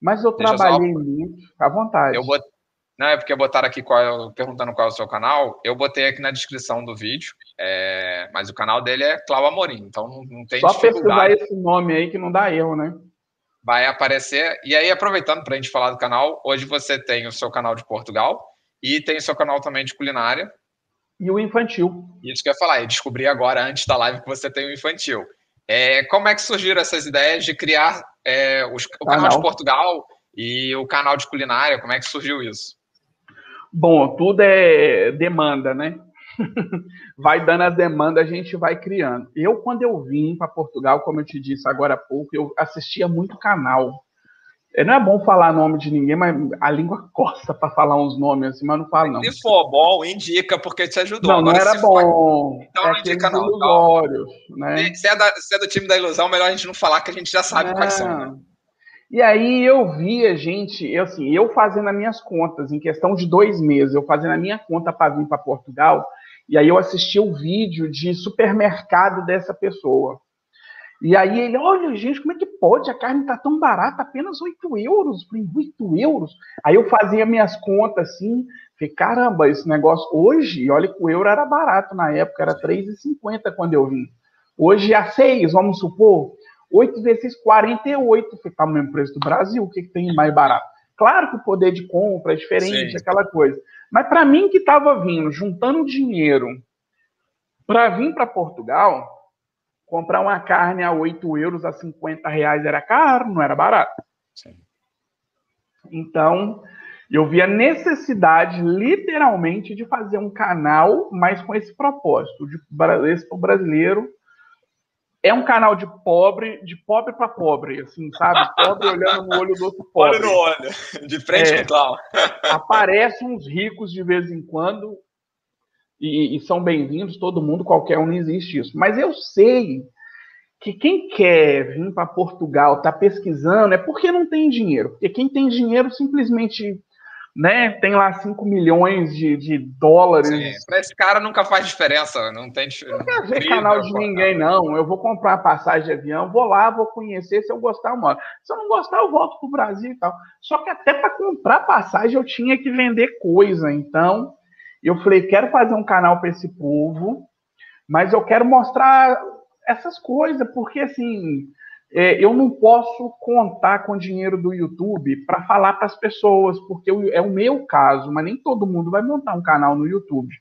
Mas eu Deixa trabalhei eu só... muito, à vontade. Eu bot... Não, é porque botaram aqui, qual, perguntando qual é o seu canal, eu botei aqui na descrição do vídeo, é... mas o canal dele é Cláudio Amorim, então não, não tem só dificuldade. Só pesquisar esse nome aí que não dá erro, né? Vai aparecer. E aí, aproveitando para a gente falar do canal, hoje você tem o seu canal de Portugal e tem o seu canal também de culinária. E o infantil. Isso que eu ia falar, eu descobri agora, antes da live, que você tem o infantil. É, como é que surgiram essas ideias de criar é, os, o canal, canal de Portugal e o canal de culinária? Como é que surgiu isso? Bom, tudo é demanda, né? Vai dando as demandas, a gente vai criando. Eu, quando eu vim para Portugal, como eu te disse agora há pouco, eu assistia muito canal. Não é bom falar nome de ninguém, mas a língua costa para falar uns nomes assim, mas não fala não. Se for bom, indica, porque te ajudou. Não, não agora, era bom. For... Então é não indica não. Ilusórios, né? Se, é da, se é do time da ilusão, melhor a gente não falar, que a gente já sabe é. Quais são. Né? E aí eu via, gente, eu, assim, eu fazendo as minhas contas, em questão de dois meses, eu fazendo a minha conta para vir para Portugal, e aí eu assisti o vídeo de supermercado dessa pessoa. E aí ele, olha, gente, como é que pode? A carne tá tão barata, apenas oito euros. Eu falei, oito euros? Aí eu fazia minhas contas assim, falei, caramba, esse negócio hoje, olha que o euro era barato na época, era três e cinquenta quando eu vim. Hoje é seis, vamos supor, oito vezes quarenta e oito. Falei, tá o mesmo preço do Brasil, o que, que tem mais barato? Claro que o poder de compra é diferente, sim, aquela coisa. Mas para mim que estava vindo, juntando dinheiro para vir para Portugal... Comprar uma carne a oito euros, a cinquenta reais era caro, não era barato. Sim. Então, eu vi a necessidade, literalmente, de fazer um canal, mas com esse propósito. De, esse pro brasileiro é um canal de pobre, de pobre para pobre, assim, sabe? Pobre olhando no olho do outro pobre. Olha no olho, de frente é, com o Cláudio. Aparecem uns ricos de vez em quando, E, e são bem-vindos, todo mundo, qualquer um, não existe isso. Mas eu sei que quem quer vir para Portugal, está pesquisando, é porque não tem dinheiro. Porque quem tem dinheiro simplesmente, né, tem lá cinco milhões de, de dólares. Sim, esse cara nunca faz diferença, não tem diferença. Não quer ver incrível, canal de ninguém, não. Eu vou comprar uma passagem de avião, vou lá, vou conhecer, se eu gostar, eu moro. Se eu não gostar, eu volto para o Brasil e tal. Só que até para comprar passagem eu tinha que vender coisa, então... E eu falei, quero fazer um canal para esse povo, mas eu quero mostrar essas coisas, porque assim, é, eu não posso contar com o dinheiro do YouTube para falar para as pessoas, porque eu, é o meu caso, mas nem todo mundo vai montar um canal no YouTube.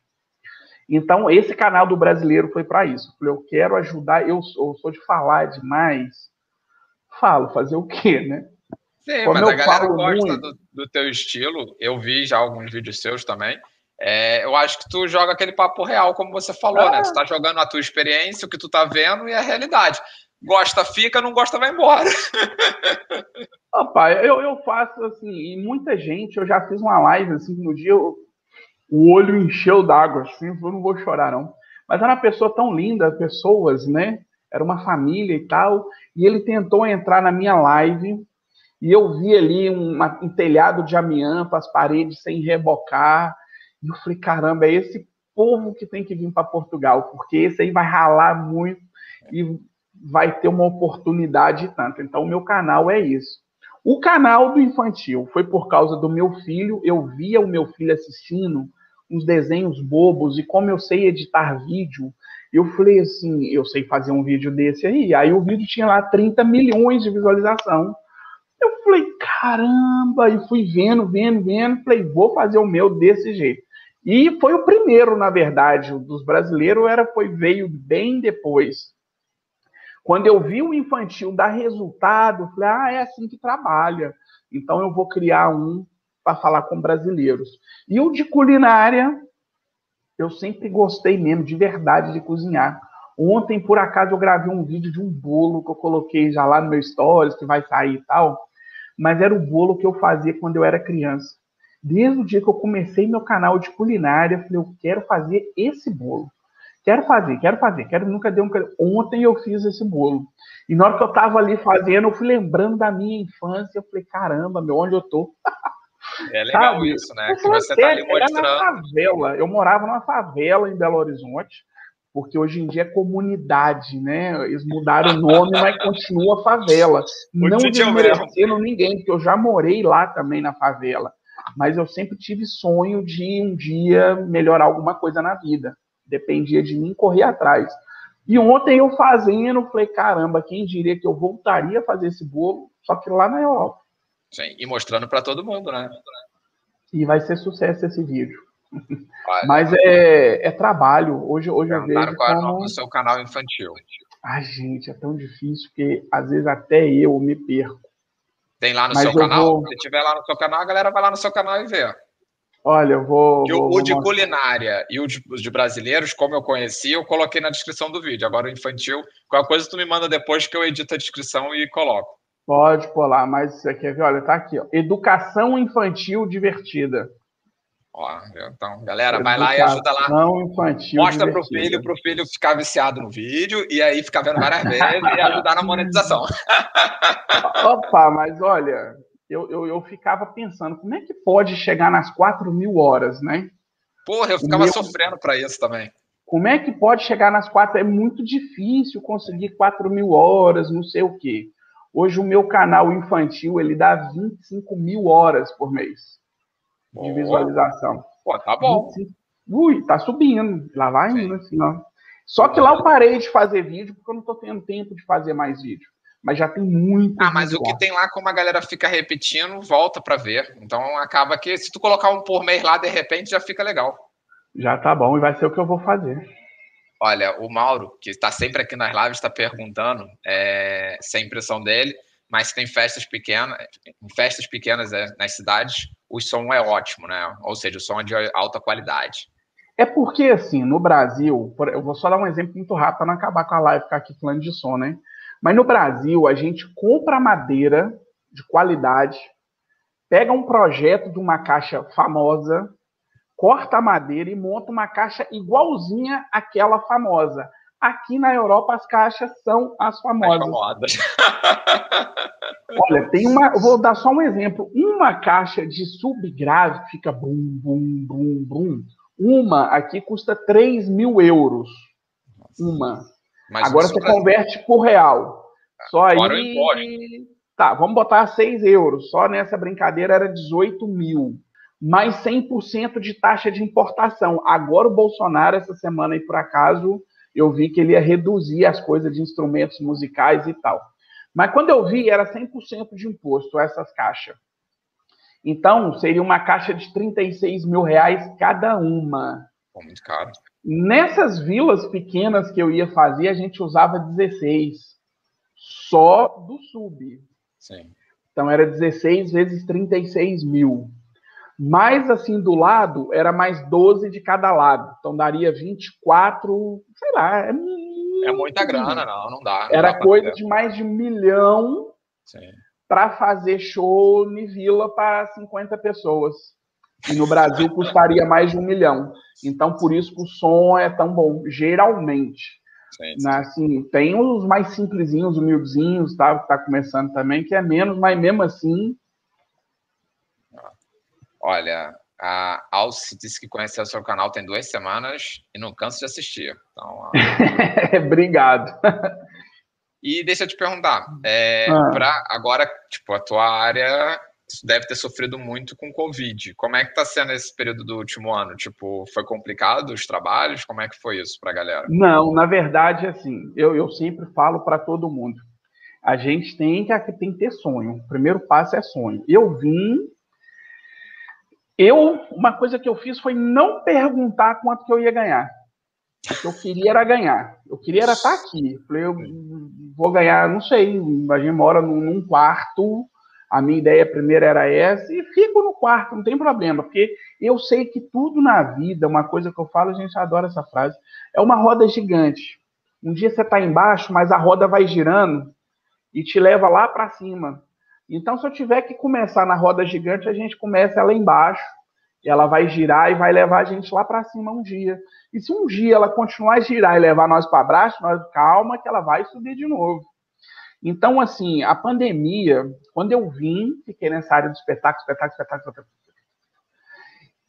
Então, esse canal do brasileiro foi para isso. Eu falei, eu quero ajudar, eu, eu sou de falar demais. Falo, fazer o quê, né? Sim, como mas a galera gosta do, do teu estilo, eu vi já alguns vídeos seus também. É, eu acho que tu joga aquele papo real, como você falou, ah, né? Tu tá jogando a tua experiência, o que tu tá vendo e a realidade. Gosta, fica, não gosta, vai embora. Opa, eu, eu faço assim, e muita gente, eu já fiz uma live assim, no dia eu, o olho encheu d'água, assim, eu não vou chorar, não. Mas era uma pessoa tão linda, pessoas, né? Era uma família e tal, e ele tentou entrar na minha live, e eu vi ali um, um telhado de amianto, as paredes sem rebocar. E eu falei, caramba, é esse povo que tem que vir para Portugal, porque esse aí vai ralar muito e vai ter uma oportunidade tanto. Então, o meu canal é isso. O canal do infantil foi por causa do meu filho. Eu via o meu filho assistindo uns desenhos bobos e como eu sei editar vídeo, eu falei assim, eu sei fazer um vídeo desse aí. Aí o vídeo tinha lá trinta milhões de visualização. Eu falei, caramba, e fui vendo, vendo, vendo, falei, vou fazer o meu desse jeito. E foi o primeiro, na verdade, dos brasileiros, era, foi, veio bem depois. Quando eu vi o infantil dar resultado, eu falei, ah, é assim que trabalha. Então eu vou criar um para falar com brasileiros. E o de culinária, eu sempre gostei mesmo, de verdade, de cozinhar. Ontem, por acaso, eu gravei um vídeo de um bolo que eu coloquei já lá no meu stories, que vai sair e tal. Mas era o bolo que eu fazia quando eu era criança. Desde o dia que eu comecei meu canal de culinária, eu falei, eu quero fazer esse bolo. Quero fazer, quero fazer, quero, nunca deu um... Ontem eu fiz esse bolo. E na hora que eu tava ali fazendo, eu fui lembrando da minha infância, eu falei, caramba, meu, onde eu tô? É legal, sabe? Isso, né? Que você tá ali mostrando. Era na favela. Eu morava numa favela em Belo Horizonte. porque hoje em dia é comunidade, né? Eles mudaram o nome, mas continua favela. Não desmerecendo ninguém, porque eu já morei lá também na favela, mas eu sempre tive sonho de um dia melhorar alguma coisa na vida. Dependia de mim correr atrás. E ontem eu fazendo, falei, caramba, quem diria que eu voltaria a fazer esse bolo, só que lá na Europa. Sim, e mostrando para todo mundo, né? E vai ser sucesso esse vídeo. Vale. Mas é, é trabalho. Hoje, hoje eu vejo como... no seu canal infantil. Ai, gente, é tão difícil que às vezes até eu me perco. Tem lá no Mas seu canal? Vou... Se tiver lá no seu canal, a galera vai lá no seu canal e vê. Olha, eu vou... Eu, vou o de mostrar. Culinária e o de, os de brasileiros, como eu conheci, eu coloquei na descrição do vídeo. Agora o infantil, qualquer coisa tu me manda depois que eu edito a descrição e coloco. Pode colar, mas você quer ver? Olha, tá aqui, ó. Educação infantil divertida. Ó, então, galera, vai lá e ajuda lá. Educação infantil divertida. Mostra pro filho, pro filho ficar viciado no vídeo e aí ficar vendo várias vezes e ajudar na monetização. Opa, mas olha, eu, eu, eu ficava pensando, como é que pode chegar nas quatro mil horas, né? Porra, eu ficava Meu... sofrendo pra isso também. Como é que pode chegar nas quatro? É muito difícil conseguir quatro mil horas, não sei o quê. Hoje o meu canal infantil, ele dá vinte e cinco mil horas por mês de Boa. visualização. Pô, tá bom. vinte e cinco Ui, tá subindo. Lá vai indo, assim, ó. Só que lá eu parei de fazer vídeo, porque eu não tô tendo tempo de fazer mais vídeo. Mas já tem muito. Ah, mas o que tem lá, como a galera fica repetindo, volta pra ver. Então acaba que, se tu colocar um por mês lá, de repente, já fica legal. Já tá bom, e vai ser o que eu vou fazer. Olha, o Mauro, que está sempre aqui nas lives, está perguntando, é, sem impressão dele, mas se tem festas pequenas, festas pequenas nas cidades, o som é ótimo, né? Ou seja, o som é de alta qualidade. É porque, assim, no Brasil, eu vou só dar um exemplo muito rápido para não acabar com a live, ficar aqui falando de som, né? Mas no Brasil, a gente compra madeira de qualidade, pega um projeto de uma caixa famosa, corta a madeira e monta uma caixa igualzinha àquela famosa. Aqui na Europa, as caixas são as famosas. famosas. Olha, tem uma... Vou dar só um exemplo. Uma caixa de subgrave fica bum, bum, bum, bum. Uma aqui custa três mil euros. Uma. Mas agora você converte por real. Só aí... Tá, vamos botar seis euros. Só nessa brincadeira era dezoito mil. Mais cem por cento de taxa de importação. Agora o Bolsonaro, essa semana, e por acaso, eu vi que ele ia reduzir as coisas de instrumentos musicais e tal. Mas quando eu vi, era cem por cento de imposto essas caixas. Então, seria uma caixa de trinta e seis mil reais cada uma. Muito caro. Nessas vilas pequenas que eu ia fazer, a gente usava dezesseis. Só do sub. Sim. Então, era dezesseis vezes trinta e seis mil. Mais assim do lado, era mais doze de cada lado. Então daria vinte e quatro, sei lá. É, é muita grana, não, não dá. Não era dá coisa de mais de um milhão para fazer show em vila para cinquenta pessoas. E no Brasil custaria mais de um milhão. Então por isso que o som é tão bom, geralmente. Sim, sim. Assim, tem os mais simplesinhos, humildezinhos, tá, tá começando também, que é menos, mas mesmo assim... Olha, a Alce disse que conheceu o seu canal tem duas semanas e não canso de assistir. Então, a... Obrigado. E deixa eu te perguntar, é, ah. pra agora, tipo, a tua área deve ter sofrido muito com o Covid. Como é que tá sendo esse período do último ano? Tipo, foi complicado os trabalhos? Como é que foi isso pra galera? Não, na verdade, assim, eu, eu sempre falo para todo mundo. A gente tem que, tem que ter sonho. O primeiro passo é sonho. Eu vim... Eu, uma coisa que eu fiz foi não perguntar quanto que eu ia ganhar. O que eu queria era ganhar. Eu queria era estar aqui. Falei, eu vou ganhar, não sei, a gente mora num quarto, a minha ideia primeira era essa, e fico no quarto, não tem problema, porque eu sei que tudo na vida, uma coisa que eu falo, a gente adora essa frase, é uma roda gigante. Um dia você está embaixo, mas a roda vai girando e te leva lá para cima. Então, se eu tiver que começar na roda gigante, a gente começa ela embaixo, ela vai girar e vai levar a gente lá para cima um dia. E se um dia ela continuar a girar e levar nós para baixo, nós, calma que ela vai subir de novo. Então, assim, a pandemia, quando eu vim, fiquei nessa área do espetáculo, espetáculo, espetáculo, espetáculo.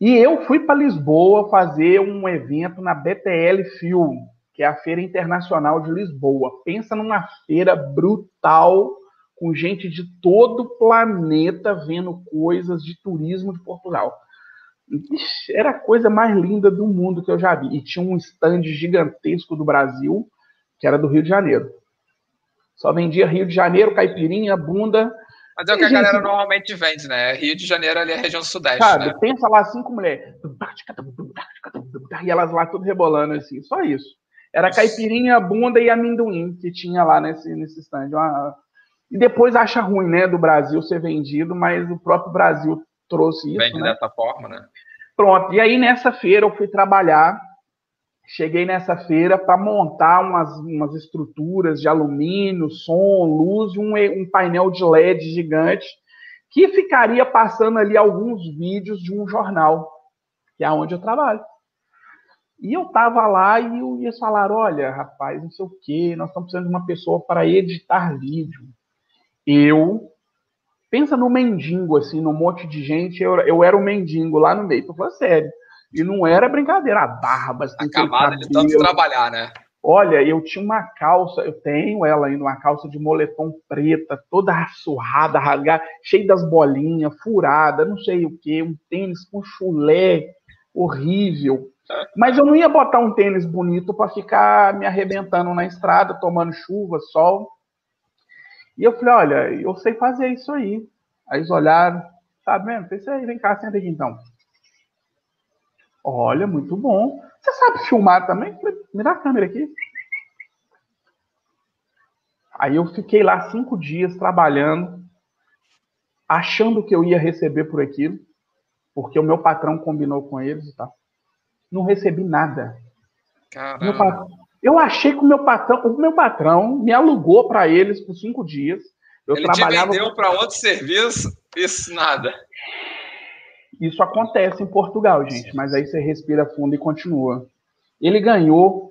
E eu fui para Lisboa fazer um evento na B T L Film, que é a Feira Internacional de Lisboa. Pensa numa feira brutal, com gente de todo o planeta vendo coisas de turismo de Portugal. Ixi, era a coisa mais linda do mundo que eu já vi. E tinha um stand gigantesco do Brasil, que era do Rio de Janeiro. Só vendia Rio de Janeiro, caipirinha, bunda. Mas é o que a galera normalmente vende, né? Rio de Janeiro ali é a região sudeste, sabe, né? Pensa lá, cinco mulheres. E elas lá tudo rebolando, assim. Só isso. Era caipirinha, bunda e amendoim que tinha lá nesse, nesse stand. Uma... E depois acha ruim, né? Do Brasil ser vendido, mas o próprio Brasil trouxe isso. Vende, né, dessa forma, né? Pronto. E aí, nessa feira, eu fui trabalhar. Cheguei nessa feira para montar umas, umas estruturas de alumínio, som, luz, um, um painel de L E D gigante, que ficaria passando ali alguns vídeos de um jornal, que é onde eu trabalho. E eu estava lá e eles falaram, olha, rapaz, não sei o quê, nós estamos precisando de uma pessoa para editar vídeo. Eu, pensa no mendigo, assim, num monte de gente, eu, eu era um mendigo lá no meio, estou falando sério. E não era brincadeira, a barba... Acabada de tanto trabalhar, né? Olha, eu tinha uma calça, eu tenho ela ainda, uma calça de moletom preta, toda surrada, rasgada, cheia das bolinhas, furada, não sei o quê, um tênis com chulé, horrível. Mas eu não ia botar um tênis bonito para ficar me arrebentando na estrada, tomando chuva, sol. E eu falei, olha, eu sei fazer isso aí. Aí eles olharam, tá vendo? Pensei, vem cá, senta aqui então. Olha, muito bom. Você sabe filmar também? Me dá a câmera aqui. Aí eu fiquei lá cinco dias trabalhando, achando que eu ia receber por aquilo, porque o meu patrão combinou com eles e tal. Não recebi nada. Meu patrão, eu achei que o meu patrão, o meu patrão me alugou para eles por cinco dias. Eu Ele trabalhava... te vendeu para outro serviço, isso nada. Isso acontece em Portugal, gente, mas aí você respira fundo e continua. Ele ganhou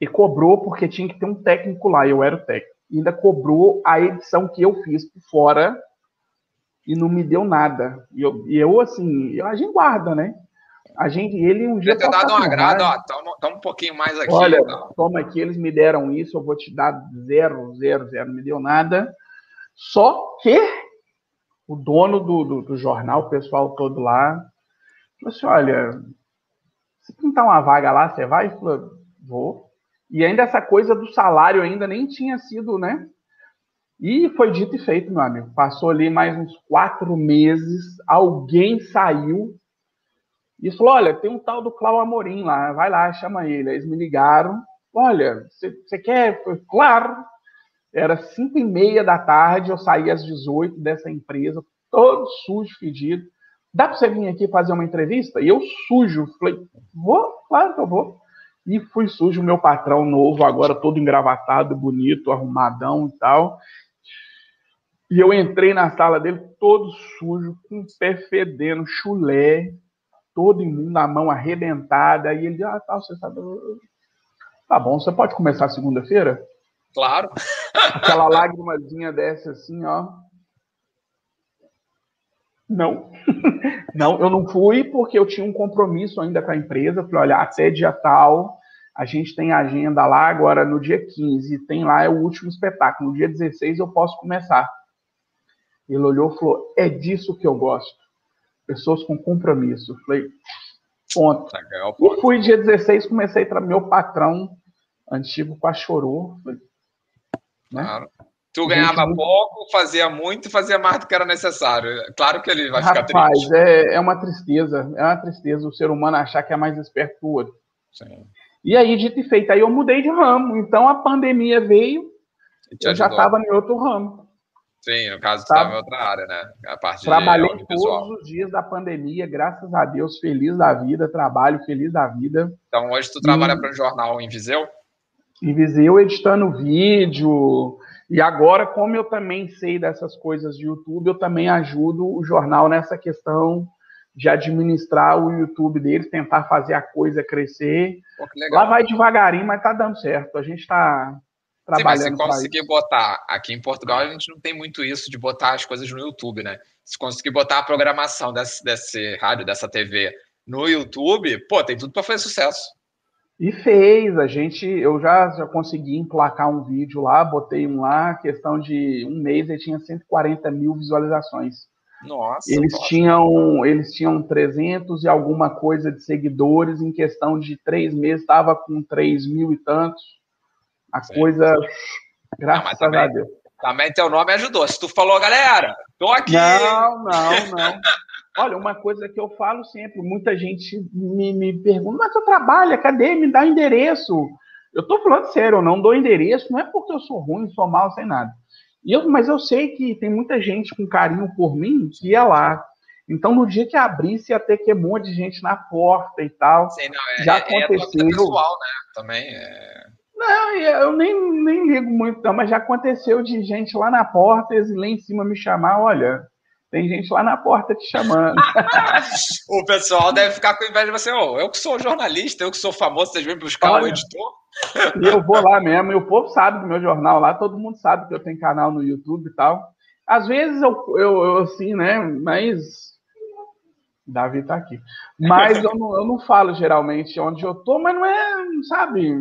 e cobrou, porque tinha que ter um técnico lá, eu era o técnico. E ainda cobrou a edição que eu fiz por fora e não me deu nada. E eu, e eu assim, eu, a gente guarda, né? A gente, ele um dia... Eu ter dado um agrado, ó, toma, toma um pouquinho mais aqui. Olha, então. Toma aqui, eles me deram isso, eu vou te dar zero, zero, zero, não me deu nada. Só que... O dono do, do, do jornal, o pessoal todo lá, falou assim, olha, se pintar uma vaga lá, você vai? Eu falei, vou. E ainda essa coisa do salário ainda nem tinha sido, né? E foi dito e feito, meu amigo. Passou ali mais uns quatro meses, alguém saiu e falou, olha, tem um tal do Cláudio Amorim lá, vai lá, chama ele. Aí eles me ligaram, olha, você quer? Falei, claro. Era cinco e meia da tarde, eu saí às dezoito dessa empresa, todo sujo, fedido. Dá para você vir aqui fazer uma entrevista? E eu sujo. Falei, vou? Claro que eu vou. E fui sujo, meu patrão novo, agora todo engravatado, bonito, arrumadão e tal. E eu entrei na sala dele todo sujo, com o pé fedendo, chulé, todo imundo, a mão arrebentada. E ele, ah, tá, você sabe... Tá bom, você pode começar segunda-feira? Claro. Aquela lágrimazinha dessa assim, ó. Não. Não, eu não fui porque eu tinha um compromisso ainda com a empresa. Falei, olha, até dia tal, a gente tem agenda lá agora no dia quinze. Tem lá, é o último espetáculo. No dia dezesseis eu posso começar. Ele olhou e falou, é disso que eu gosto. Pessoas com compromisso. Falei, ponto. Legal, ponto. E fui dia dezesseis, comecei para meu patrão antigo, quase chorou. Falei, né? Claro. Tu ganhava gente... pouco, fazia muito, fazia mais do que era necessário. Claro que ele vai Rapaz, ficar triste. Rapaz, é, é uma tristeza. É uma tristeza o ser humano achar que é mais esperto que o outro. Sim. E aí, dito e feito, aí eu mudei de ramo. Então, a pandemia veio, eu já estava em outro ramo. Sim, no caso, estava em outra área, né? A parte Trabalhei de todos os dias da pandemia, graças a Deus, feliz da vida, trabalho, feliz da vida. Então, hoje tu e... trabalha para um jornal em Viseu? Em Viseu, editando vídeo. E agora, como eu também sei dessas coisas de YouTube, eu também ajudo o jornal nessa questão de administrar o YouTube deles, tentar fazer a coisa crescer. Pô, que legal. Lá vai devagarinho, mas tá dando certo. A gente tá trabalhando. Sim, mas você conseguir botar... Aqui em Portugal, a gente não tem muito isso de botar as coisas no YouTube, né? Se conseguir botar a programação desse, desse rádio, dessa T V no YouTube, pô, tem tudo para fazer sucesso. E fez, a gente, eu já, já consegui emplacar um vídeo lá, botei um lá, questão de um mês ele tinha cento e quarenta mil visualizações. Nossa, eles nossa. tinham eles tinham trezentos e alguma coisa de seguidores, em questão de três meses estava com três mil e tantos, a sim, coisa, sim. graças não, também, a Deus. Também teu nome ajudou, se tu falou, galera, tô aqui. Não, não, não. Olha, uma coisa que eu falo sempre, muita gente me, me pergunta, mas eu trabalho, cadê? Me dá o endereço. Eu tô falando sério, eu não dou endereço, não é porque eu sou ruim, sou mal, sem nada. E eu, mas eu sei que tem muita gente com carinho por mim que ia lá. Então, no dia que abrisse, ia ter que um monte de gente na porta e tal. Sei, não, é, já é, aconteceu. É pessoal, né? Também é... Não, eu nem, nem ligo muito, não, mas já aconteceu de gente lá na porta, eles lá em cima me chamar, olha, tem gente lá na porta te chamando. O pessoal deve ficar com inveja de você, oh, eu que sou jornalista, eu que sou famoso, vocês vêm buscar olha, o editor? E eu vou lá mesmo, e o povo sabe do meu jornal lá, todo mundo sabe que eu tenho canal no YouTube e tal. Às vezes eu, eu, eu assim, né, mas... Davi tá aqui. Mas eu não, eu não falo geralmente onde eu tô, mas não é, sabe...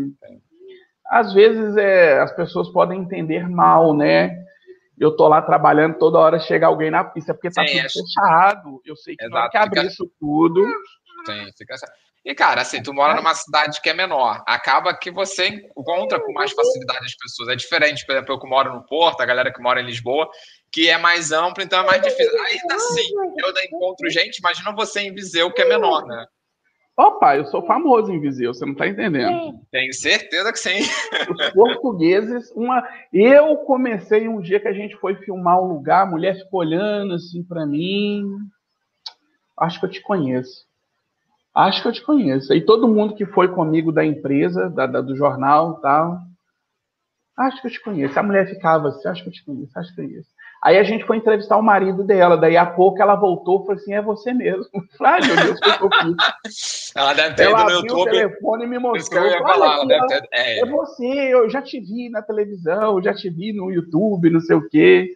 Às vezes é, as pessoas podem entender mal, né? Eu tô lá trabalhando, toda hora chega alguém na pista, porque tá Sim, tudo é... fechado. Eu sei que Exato, não que abrir fica... isso tudo... Sim, fica... E, cara, assim, tu mora numa cidade que é menor, acaba que você encontra com mais facilidade as pessoas. É diferente, por exemplo, eu que moro no Porto, a galera que mora em Lisboa, que é mais amplo, então é mais difícil. Ainda assim, eu ainda encontro gente, imagina você em Viseu, que é menor, né? Opa, eu sou famoso em Viseu, você não tá entendendo. Tenho certeza que sim. Os portugueses, uma... eu comecei um dia que a gente foi filmar um lugar, a mulher ficou olhando assim pra mim, acho que eu te conheço. Acho que eu te conheço. E todo mundo que foi comigo da empresa, da, da, do jornal e tal, acho que eu te conheço. A mulher ficava assim, acho que eu te conheço, acho que eu te conheço. Aí a gente foi entrevistar o marido dela, daí a pouco ela voltou e falou assim, é você mesmo. Ai, meu Deus, que eu fiz. Ela deve ter ela ido no YouTube. Ela abriu o telefone e me mostrou. Eu ia falar, ela deve ter... é. é você, eu já te vi na televisão, eu já te vi no YouTube, não sei o quê.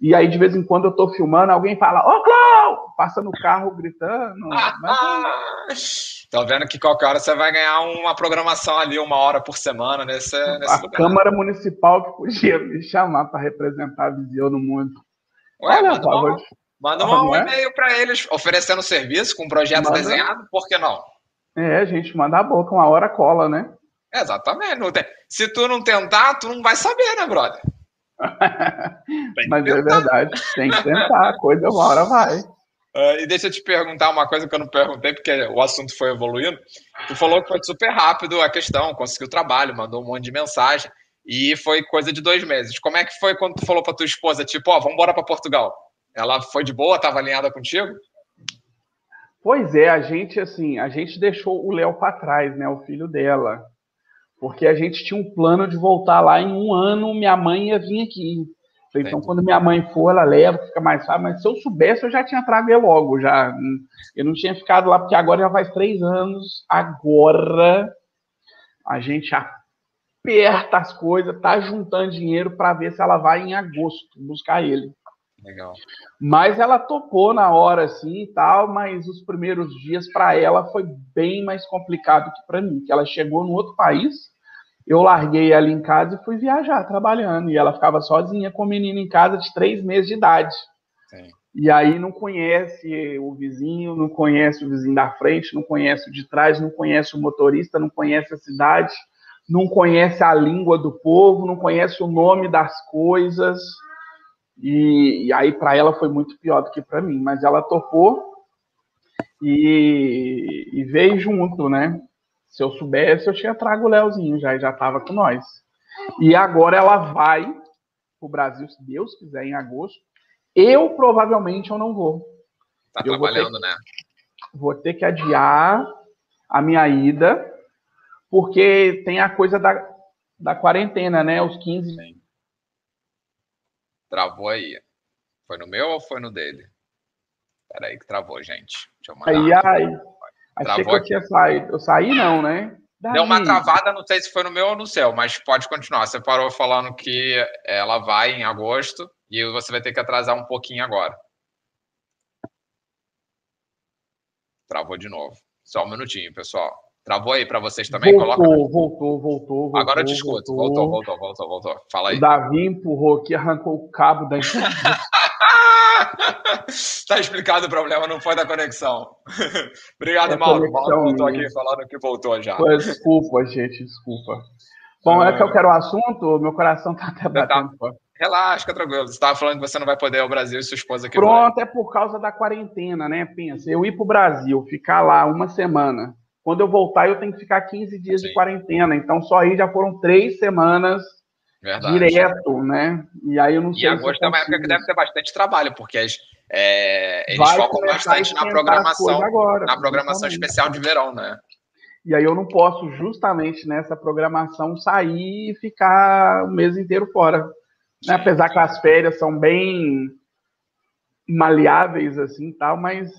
E aí, de vez em quando, eu tô filmando, alguém fala, ô, Clau! Passa no carro gritando. Mas... Tô vendo que qualquer hora você vai ganhar uma programação ali, uma hora por semana, nesse, nesse a lugar. A Câmara Municipal que podia me chamar para representar a Viseu no mundo. Ué, Olha, manda, uma, de... manda um e-mail para eles, oferecendo serviço com um projeto manda... desenhado, por que não? É, gente, manda a boca, uma hora cola, né? Exatamente. Não tem... Se tu não tentar, tu não vai saber, né, brother? Mas é verdade, tem que tentar, a coisa uma hora vai. Uh, e deixa eu te perguntar uma coisa que eu não perguntei, porque o assunto foi evoluindo. Tu falou que foi super rápido a questão, conseguiu trabalho, mandou um monte de mensagem, e foi coisa de dois meses. Como é que foi quando tu falou pra tua esposa, tipo, ó, oh, vamos embora pra Portugal? Ela foi de boa, tava alinhada contigo? Pois é, a gente, assim, a gente deixou o Léo pra trás, né, o filho dela. Porque a gente tinha um plano de voltar lá em um ano, minha mãe ia vir aqui. Então, Entendi. quando minha mãe for, ela leva, fica mais fácil. Mas se eu soubesse, eu já tinha trago logo. Já. Eu não tinha ficado lá, porque agora já faz três anos. Agora a gente aperta as coisas, tá juntando dinheiro para ver se ela vai em agosto buscar ele. Legal. Mas ela topou na hora, assim, e tal, mas os primeiros dias para ela foi bem mais complicado que para mim, que ela chegou no outro país, eu larguei ela em casa e fui viajar, trabalhando, e ela ficava sozinha com o menino em casa de três meses de idade. Sim. E aí não conhece o vizinho, não conhece o vizinho da frente, não conhece o de trás, não conhece o motorista, não conhece a cidade, não conhece a língua do povo, não conhece o nome das coisas... E, e aí para ela foi muito pior do que para mim, mas ela topou e, e veio junto, né? Se eu soubesse, eu tinha trago o Léozinho, já já estava com nós. E agora ela vai para o Brasil, se Deus quiser, em agosto. Eu provavelmente eu não vou. Tá eu trabalhando, vou ter, né? Vou ter que adiar a minha ida, porque tem a coisa da, da quarentena, né? Os quinze Sim. Travou aí. Foi no meu ou foi no dele? Peraí que travou, gente. Deixa eu mandar. Ai, ai. Achei que eu tinha saído. Eu saí não, né? Daí. Deu uma travada, não sei se foi no meu ou no seu, mas pode continuar. Você parou falando que ela vai em agosto e você vai ter que atrasar um pouquinho agora. Travou de novo. Só um minutinho, pessoal. Travou aí para vocês também? Voltou, coloca... voltou, voltou. Agora eu te escuto. Voltou, voltou, voltou, voltou. Fala aí. O Davi empurrou aqui, arrancou o cabo da internet. Tá explicado o problema, não foi da conexão. Obrigado, é Mauro. Mauro voltou aqui falando que voltou já. Pois, desculpa, gente, desculpa. Bom, é que eu quero o assunto, meu coração tá até batendo. Tá, relaxa, fica tranquilo. Você estava falando que você não vai poder ir ao Brasil e sua esposa aqui. Pronto, vai. É por causa da quarentena, né? Pensa, eu ir pro Brasil, ficar lá uma semana. Quando eu voltar, eu tenho que ficar quinze dias Sim. de quarentena. Então, só aí já foram três semanas. Verdade. Direto, né? E aí eu não sei. E agosto é uma época que deve ter bastante trabalho, porque as, é, eles vai focam bastante na programação, agora, na programação especial de verão, né? E aí eu não posso, justamente nessa programação, sair e ficar o mês inteiro fora. Né? Apesar que as férias são bem maleáveis, assim, tal, mas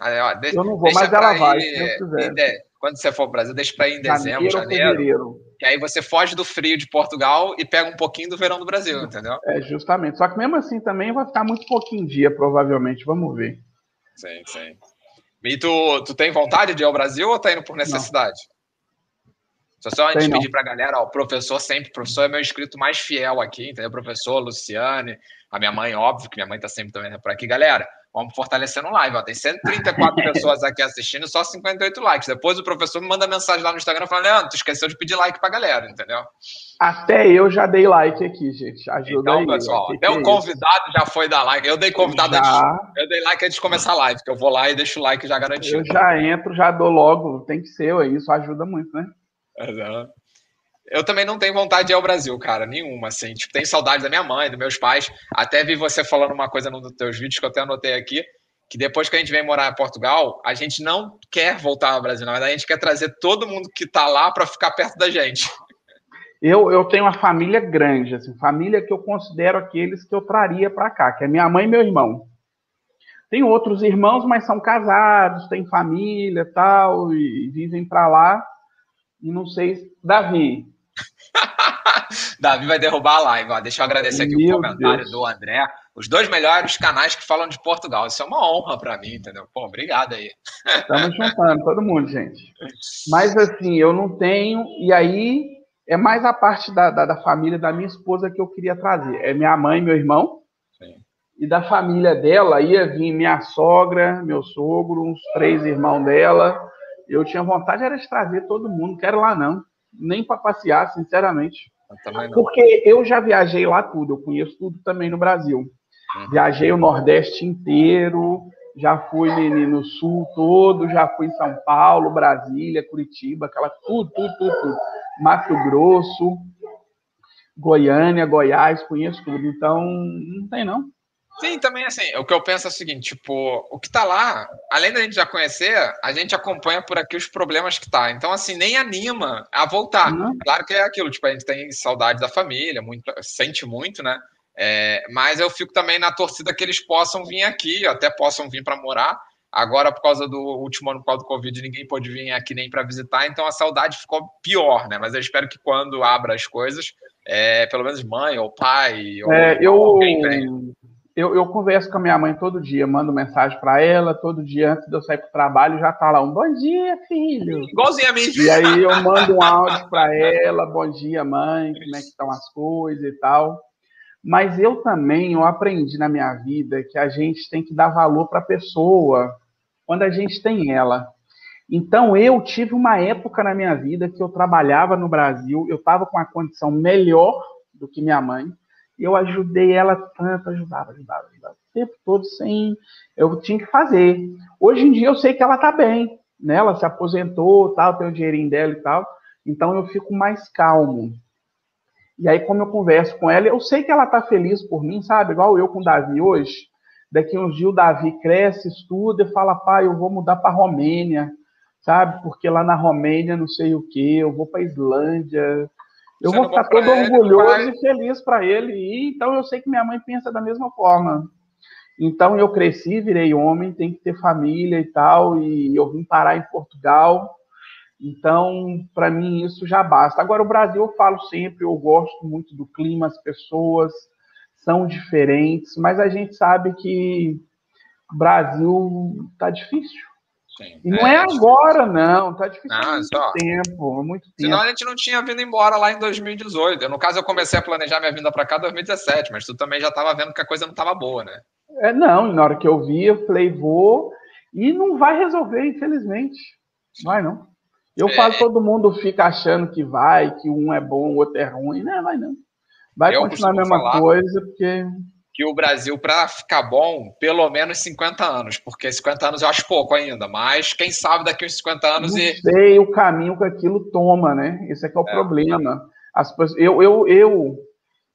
aí, ó, de, eu não vou, mas ela ir, vai, se eu quiser. De, quando você for ao Brasil, deixa para ir em dezembro, janeiro. janeiro. E aí você foge do frio de Portugal e pega um pouquinho do verão do Brasil, entendeu? É, justamente. Só que mesmo assim também vai ficar muito pouquinho dia, provavelmente. Vamos ver. Sim, sim. E tu, tu tem vontade de ir ao Brasil ou tá indo por necessidade? Não. Só só antes de pedir pra galera, ó, o professor sempre, o professor é meu inscrito mais fiel aqui, entendeu? O professor, Luciane, a minha mãe, óbvio, que minha mãe tá sempre também por aqui. Galera, vamos fortalecer no live, ó. Tem cento e trinta e quatro pessoas aqui assistindo, só cinquenta e oito likes. Depois o professor me manda mensagem lá no Instagram falando, Leandro, tu esqueceu de pedir like pra galera, entendeu? Até eu já dei like aqui, gente. Ajuda então, aí, pessoal, até o convidado isso. já foi dar like. Eu dei convidado já. antes. Eu dei like antes de começar a live, que eu vou lá e deixo o like já garantido. Eu já entro, já dou logo. Tem que ser, isso ajuda muito, né? Exato. Eu também não tenho vontade de ir ao Brasil, cara, nenhuma, assim, tipo, tenho saudade da minha mãe, dos meus pais, até vi você falando uma coisa nos teus vídeos, que eu até anotei aqui, que depois que a gente vem morar em Portugal, a gente não quer voltar ao Brasil, na verdade, a gente quer trazer todo mundo que tá lá para ficar perto da gente. Eu, eu tenho uma família grande, assim, família que eu considero aqueles que eu traria para cá, que é minha mãe e meu irmão. Tem outros irmãos, mas são casados, têm família e tal, e vivem para lá, e não sei, Davi... Davi vai derrubar a live, ó. Deixa eu agradecer aqui Meu o comentário Deus. do André. Os dois melhores canais que falam de Portugal. Isso é uma honra pra mim, entendeu? Pô, obrigado aí. Estamos juntando todo mundo, gente. Mas assim, eu não tenho... E aí, é mais a parte da, da, da família da minha esposa que eu queria trazer. É minha mãe, meu irmão. Sim. E da família dela ia vir minha sogra, meu sogro, uns três irmãos dela. Eu tinha vontade era de trazer todo mundo. Não quero lá, não. Nem para passear, sinceramente. Eu Porque eu já viajei lá tudo, eu conheço tudo também no Brasil. Uhum. Viajei o Nordeste inteiro, já fui no Sul todo, já fui em São Paulo, Brasília, Curitiba, aquela tudo, tudo, tudo, tudo. Mato Grosso, Goiânia, Goiás, conheço tudo. Então, não tem não. Sim, também assim, o que eu penso é o seguinte, tipo, o que tá lá, além da gente já conhecer, a gente acompanha por aqui os problemas que tá, então assim, nem anima a voltar, uhum. Claro que é aquilo, tipo, a gente tem saudade da família, muito, sente muito, né, é, mas eu fico também na torcida que eles possam vir aqui, até possam vir para morar, agora por causa do último ano, por causa do Covid, ninguém pôde vir aqui nem para visitar, então a saudade ficou pior, né, mas eu espero que quando abra as coisas, é, pelo menos mãe ou pai, ou é, eu... alguém vem. Eu, eu converso com a minha mãe todo dia, mando mensagem para ela, todo dia antes de eu sair pro trabalho, já tá lá um bom dia, filho. Igualzinho a mim. E aí eu mando um áudio para ela, bom dia, mãe, como é que estão as coisas e tal. Mas eu também, eu aprendi na minha vida que a gente tem que dar valor para a pessoa quando a gente tem ela. Então eu tive uma época na minha vida que eu trabalhava no Brasil, eu estava com uma condição melhor do que minha mãe. Eu ajudei ela tanto, ajudava, ajudava, ajudava. O tempo todo sem... Eu tinha que fazer. Hoje em dia eu sei que ela tá bem, né? Ela se aposentou, tal, tem o dinheirinho dela e tal. Então eu fico mais calmo. E aí, como eu converso com ela, eu sei que ela tá feliz por mim, sabe? Igual eu com o Davi hoje. Daqui uns dias o Davi cresce, estuda e fala, pai, eu vou mudar pra Romênia, sabe? Porque lá na Romênia não sei o quê, eu vou pra Islândia... Eu Você vou ficar todo ele, orgulhoso e feliz para ele. E, então, eu sei que minha mãe pensa da mesma forma. Então, eu cresci, virei homem, tem que ter família e tal. E eu vim parar em Portugal. Então, para mim, isso já basta. Agora, o Brasil, eu falo sempre, eu gosto muito do clima, as pessoas são diferentes. Mas a gente sabe que o Brasil tá difícil. Tem. E não é, é agora, não. Tá difícil não, há muito só... tempo. Há muito tempo. Senão a gente não tinha vindo embora lá em dois mil e dezoito. Eu, no caso, eu comecei a planejar minha vinda para cá em dois mil e dezessete, mas tu também já estava vendo que a coisa não estava boa, né? É, não. Na hora que eu vi, eu falei, vou... E não vai resolver, infelizmente. Não vai, não. Eu é... falo, todo mundo fica achando que vai, que um é bom, o outro é ruim. Não, vai não. Vai eu continuar a mesma coisa, porque... que o Brasil, para ficar bom, pelo menos cinquenta anos, porque cinquenta anos eu acho pouco ainda, mas quem sabe daqui uns cinquenta anos... Não e... sei o caminho que aquilo toma, né? Esse é que é o é, problema. As pessoas, eu, eu, eu,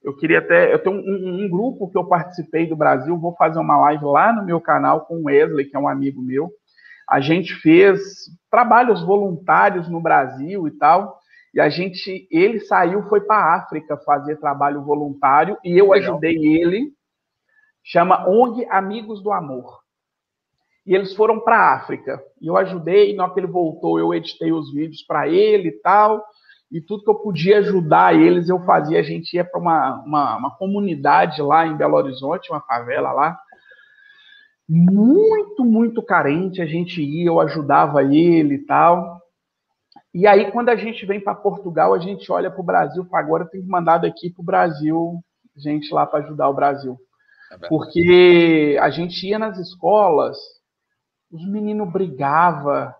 eu queria até... Eu tenho um, um grupo que eu participei do Brasil, vou fazer uma live lá no meu canal com o Wesley, que é um amigo meu. A gente fez trabalhos voluntários no Brasil e tal, e a gente... Ele saiu, foi para a África fazer trabalho voluntário, e eu Legal. ajudei ele... Chama ONG Amigos do Amor. E eles foram para a África. E eu ajudei, e na hora que ele voltou, eu editei os vídeos para ele e tal. E tudo que eu podia ajudar eles, eu fazia. A gente ia para uma, uma, uma comunidade lá em Belo Horizonte, uma favela lá. Muito, muito carente. A gente ia, eu ajudava ele e tal. E aí, quando a gente vem para Portugal, a gente olha para o Brasil. Agora tem que mandar daqui para o Brasil, gente lá para ajudar o Brasil. Porque a gente ia nas escolas, os meninos brigavam,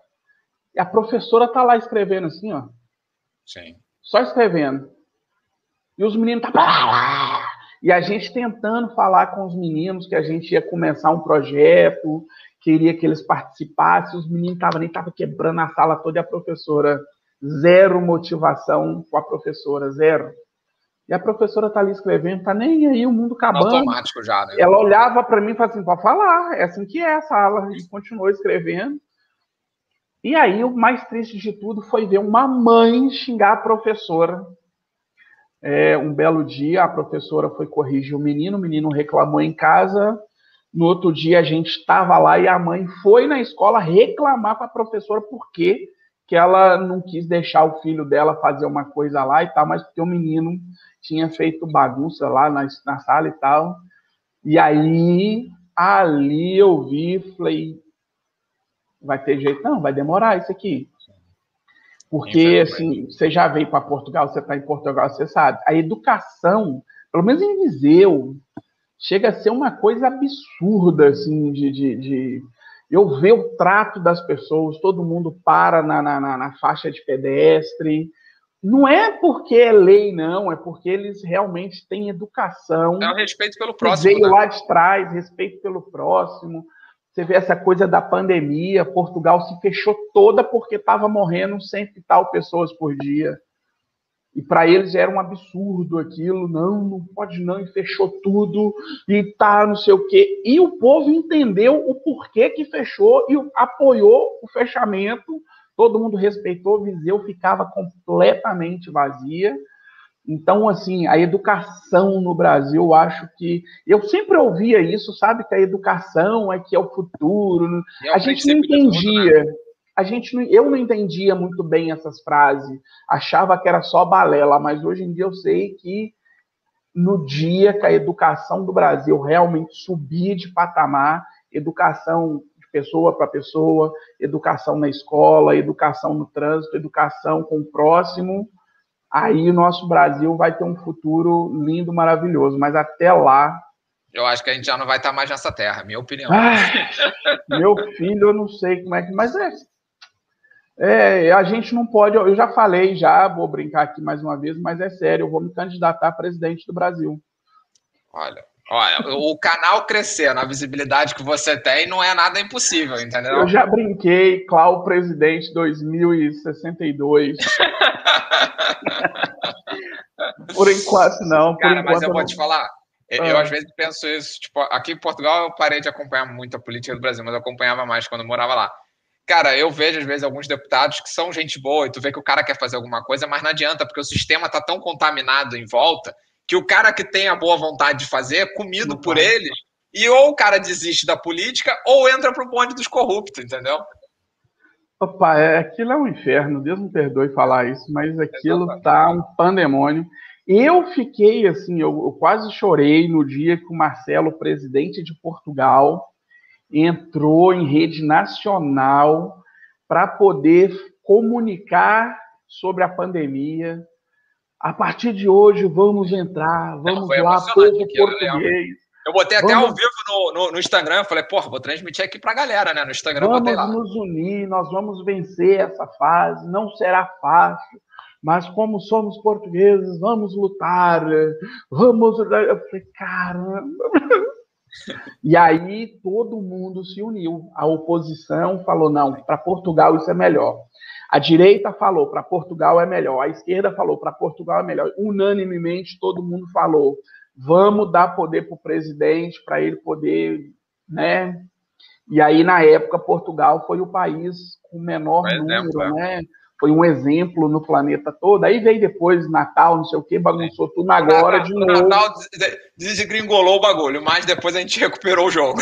e a professora tá lá escrevendo assim, ó. Sim. Só escrevendo. E os meninos... tá. E a gente tentando falar com os meninos que a gente ia começar um projeto, queria que eles participassem, os meninos estavam nem estavam quebrando a sala toda, e a professora, zero motivação com a professora, zero. E a professora tá ali escrevendo, tá nem aí, o mundo acabando. Automático já, né? Ela olhava para mim e falava assim, pode falar, é assim que é a sala. E continuou escrevendo. E aí, o mais triste de tudo foi ver uma mãe xingar a professora. É, um belo dia, a professora foi corrigir o menino, o menino reclamou em casa. No outro dia, a gente estava lá e a mãe foi na escola reclamar para a professora porque que ela não quis deixar o filho dela fazer uma coisa lá e tal, mas porque o menino... tinha feito bagunça lá na, na sala e tal. E aí, ali eu vi, falei, vai ter jeito? Não, vai demorar isso aqui. Porque, assim, você já veio para Portugal, você está em Portugal, você sabe. A educação, pelo menos em Viseu, chega a ser uma coisa absurda, assim, de... de, de... eu ver o trato das pessoas, todo mundo para na, na, na faixa de pedestre. Não é porque é lei, não. É porque eles realmente têm educação. É o respeito pelo próximo. Veio né? lá de trás, respeito pelo próximo. Você vê essa coisa da pandemia. Portugal se fechou toda porque estava morrendo cento e tal pessoas por dia. E para eles era um absurdo aquilo. Não, não pode não. E fechou tudo. E tá, não sei o quê. E o povo entendeu o porquê que fechou e apoiou o fechamento. Todo mundo respeitou, Viseu ficava completamente vazia. Então, assim, a educação no Brasil, eu acho que... eu sempre ouvia isso, sabe? Que a educação é que é o futuro. A gente não entendia. A gente não, eu não entendia muito bem essas frases. Achava que era só balela, mas hoje em dia eu sei que no dia que a educação do Brasil realmente subir de patamar, educação... pessoa para pessoa, educação na escola, educação no trânsito, educação com o próximo, aí o nosso Brasil vai ter um futuro lindo, maravilhoso. Mas até lá... eu acho que a gente já não vai estar mais nessa terra, minha opinião. Ai, meu filho, eu não sei como é que... mas é, é... a gente não pode... eu já falei, já vou brincar aqui mais uma vez, mas é sério, eu vou me candidatar a presidente do Brasil. Olha... olha, o canal crescendo, a visibilidade que você tem não é nada impossível, entendeu? Eu já brinquei, Cláudio Presidente dois mil e sessenta e dois. Por enquanto não. Cara, por enquanto, mas eu não. Vou te falar, eu, ah. eu às vezes penso isso, tipo, aqui em Portugal eu parei de acompanhar muito a política do Brasil, mas eu acompanhava mais quando eu morava lá. Cara, eu vejo às vezes alguns deputados que são gente boa e tu vê que o cara quer fazer alguma coisa, mas não adianta, porque o sistema tá tão contaminado em volta... que o cara que tem a boa vontade de fazer é comido por eles, e ou o cara desiste da política, ou entra pro bonde dos corruptos, entendeu? Opa, é, aquilo é um inferno, Deus me perdoe falar isso, mas aquilo Exatamente. Tá um pandemônio. Eu fiquei assim, eu, eu quase chorei no dia que o Marcelo, presidente de Portugal, entrou em rede nacional para poder comunicar sobre a pandemia. A partir de hoje, vamos entrar, vamos Não, lá, povo aqui, português. Eu botei até vamos... ao vivo no, no, no Instagram, eu falei, porra, vou transmitir aqui pra galera, né? No Instagram vamos botei lá. Vamos nos unir, nós vamos vencer essa fase, não será fácil, mas como somos portugueses, vamos lutar, vamos... Eu falei, caramba... E aí todo mundo se uniu. A oposição falou, não, para Portugal isso é melhor. A direita falou, para Portugal é melhor. A esquerda falou, para Portugal é melhor. Unanimemente todo mundo falou, vamos dar poder para o presidente, para ele poder, né? E aí, na época, Portugal foi o país com o menor um número, exemplo, né? Foi um exemplo no planeta todo. Aí veio depois Natal, não sei o que, bagunçou tudo agora de novo. Natal desgringolou o bagulho, mas depois a gente recuperou o jogo.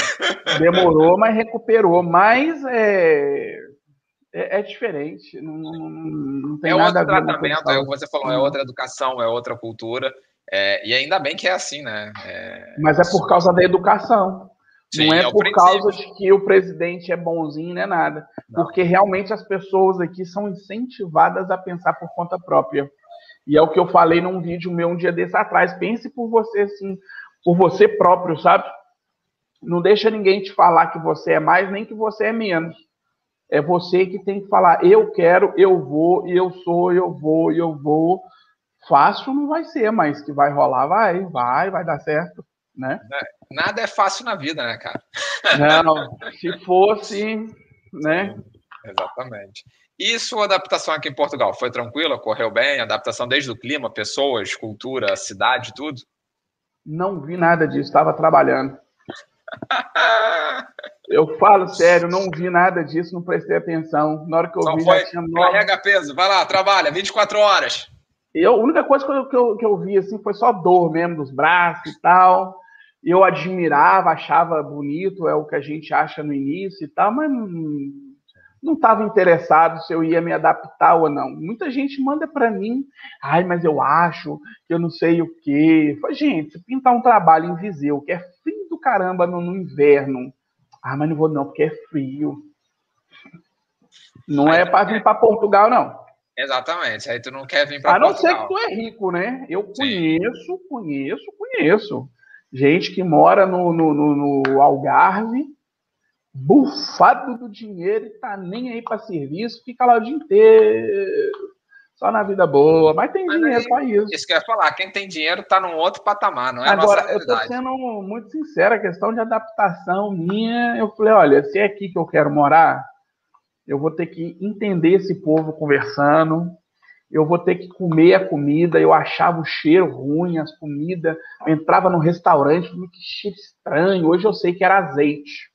Demorou, mas recuperou. Mas é, é, é diferente. Não, não tem nada a ver. É outro tratamento, é o que você falou, é outra educação, é outra cultura. É, e ainda bem que é assim, né? É... Mas é por causa da educação. Sim, não é, é por princípio. Causa de que o presidente é bonzinho, não é nada. Não. Porque realmente as pessoas aqui são incentivadas a pensar por conta própria. E é o que eu falei num vídeo meu um dia desse atrás. Pense por você, assim, por você próprio, sabe? Não deixa ninguém te falar que você é mais, nem que você é menos. É você que tem que falar, eu quero, eu vou, eu sou, eu vou, eu vou. Fácil não vai ser, mas que vai rolar, vai, vai, vai dar certo, né? Nada é fácil na vida, né, cara? Não, se fosse, né? Exatamente. E sua adaptação aqui em Portugal, foi tranquila? Correu bem? Adaptação desde o clima, pessoas, cultura, cidade, tudo? Não vi nada disso, estava trabalhando. Eu falo sério, não vi nada disso, não prestei atenção. Na hora que eu Só vi, foi, já tinha... Carrega peso, vai lá, trabalha, vinte e quatro horas. Eu, a única coisa que eu, que, eu, que eu vi assim, foi só dor mesmo dos braços e tal. Eu admirava, achava bonito, é o que a gente acha no início e tal, mas não estava interessado se eu ia me adaptar ou não. Muita gente manda para mim, ai, mas eu acho que eu não sei o quê. Fala, gente, se pintar um trabalho em Viseu, que é frio do caramba no, no inverno, ah, mas não vou não, porque é frio. Não é para vir para Portugal, não. Exatamente, aí tu não quer vir para Portugal. A não ser que tu é rico, né? Eu conheço, Sim. conheço, conheço. Gente que mora no, no, no, no Algarve, bufado do dinheiro e tá nem aí para serviço, fica lá o dia inteiro, só na vida boa, mas tem mas dinheiro para isso. Isso que eu ia falar, quem tem dinheiro tá num outro patamar, não é Agora, a nossa realidade. Agora, eu tô sendo muito sincero, a questão de adaptação minha, eu falei, olha, se é aqui que eu quero morar, eu vou ter que entender esse povo conversando, eu vou ter que comer a comida, eu achava o cheiro ruim, as comidas, eu entrava num restaurante, que cheiro estranho, hoje eu sei que era azeite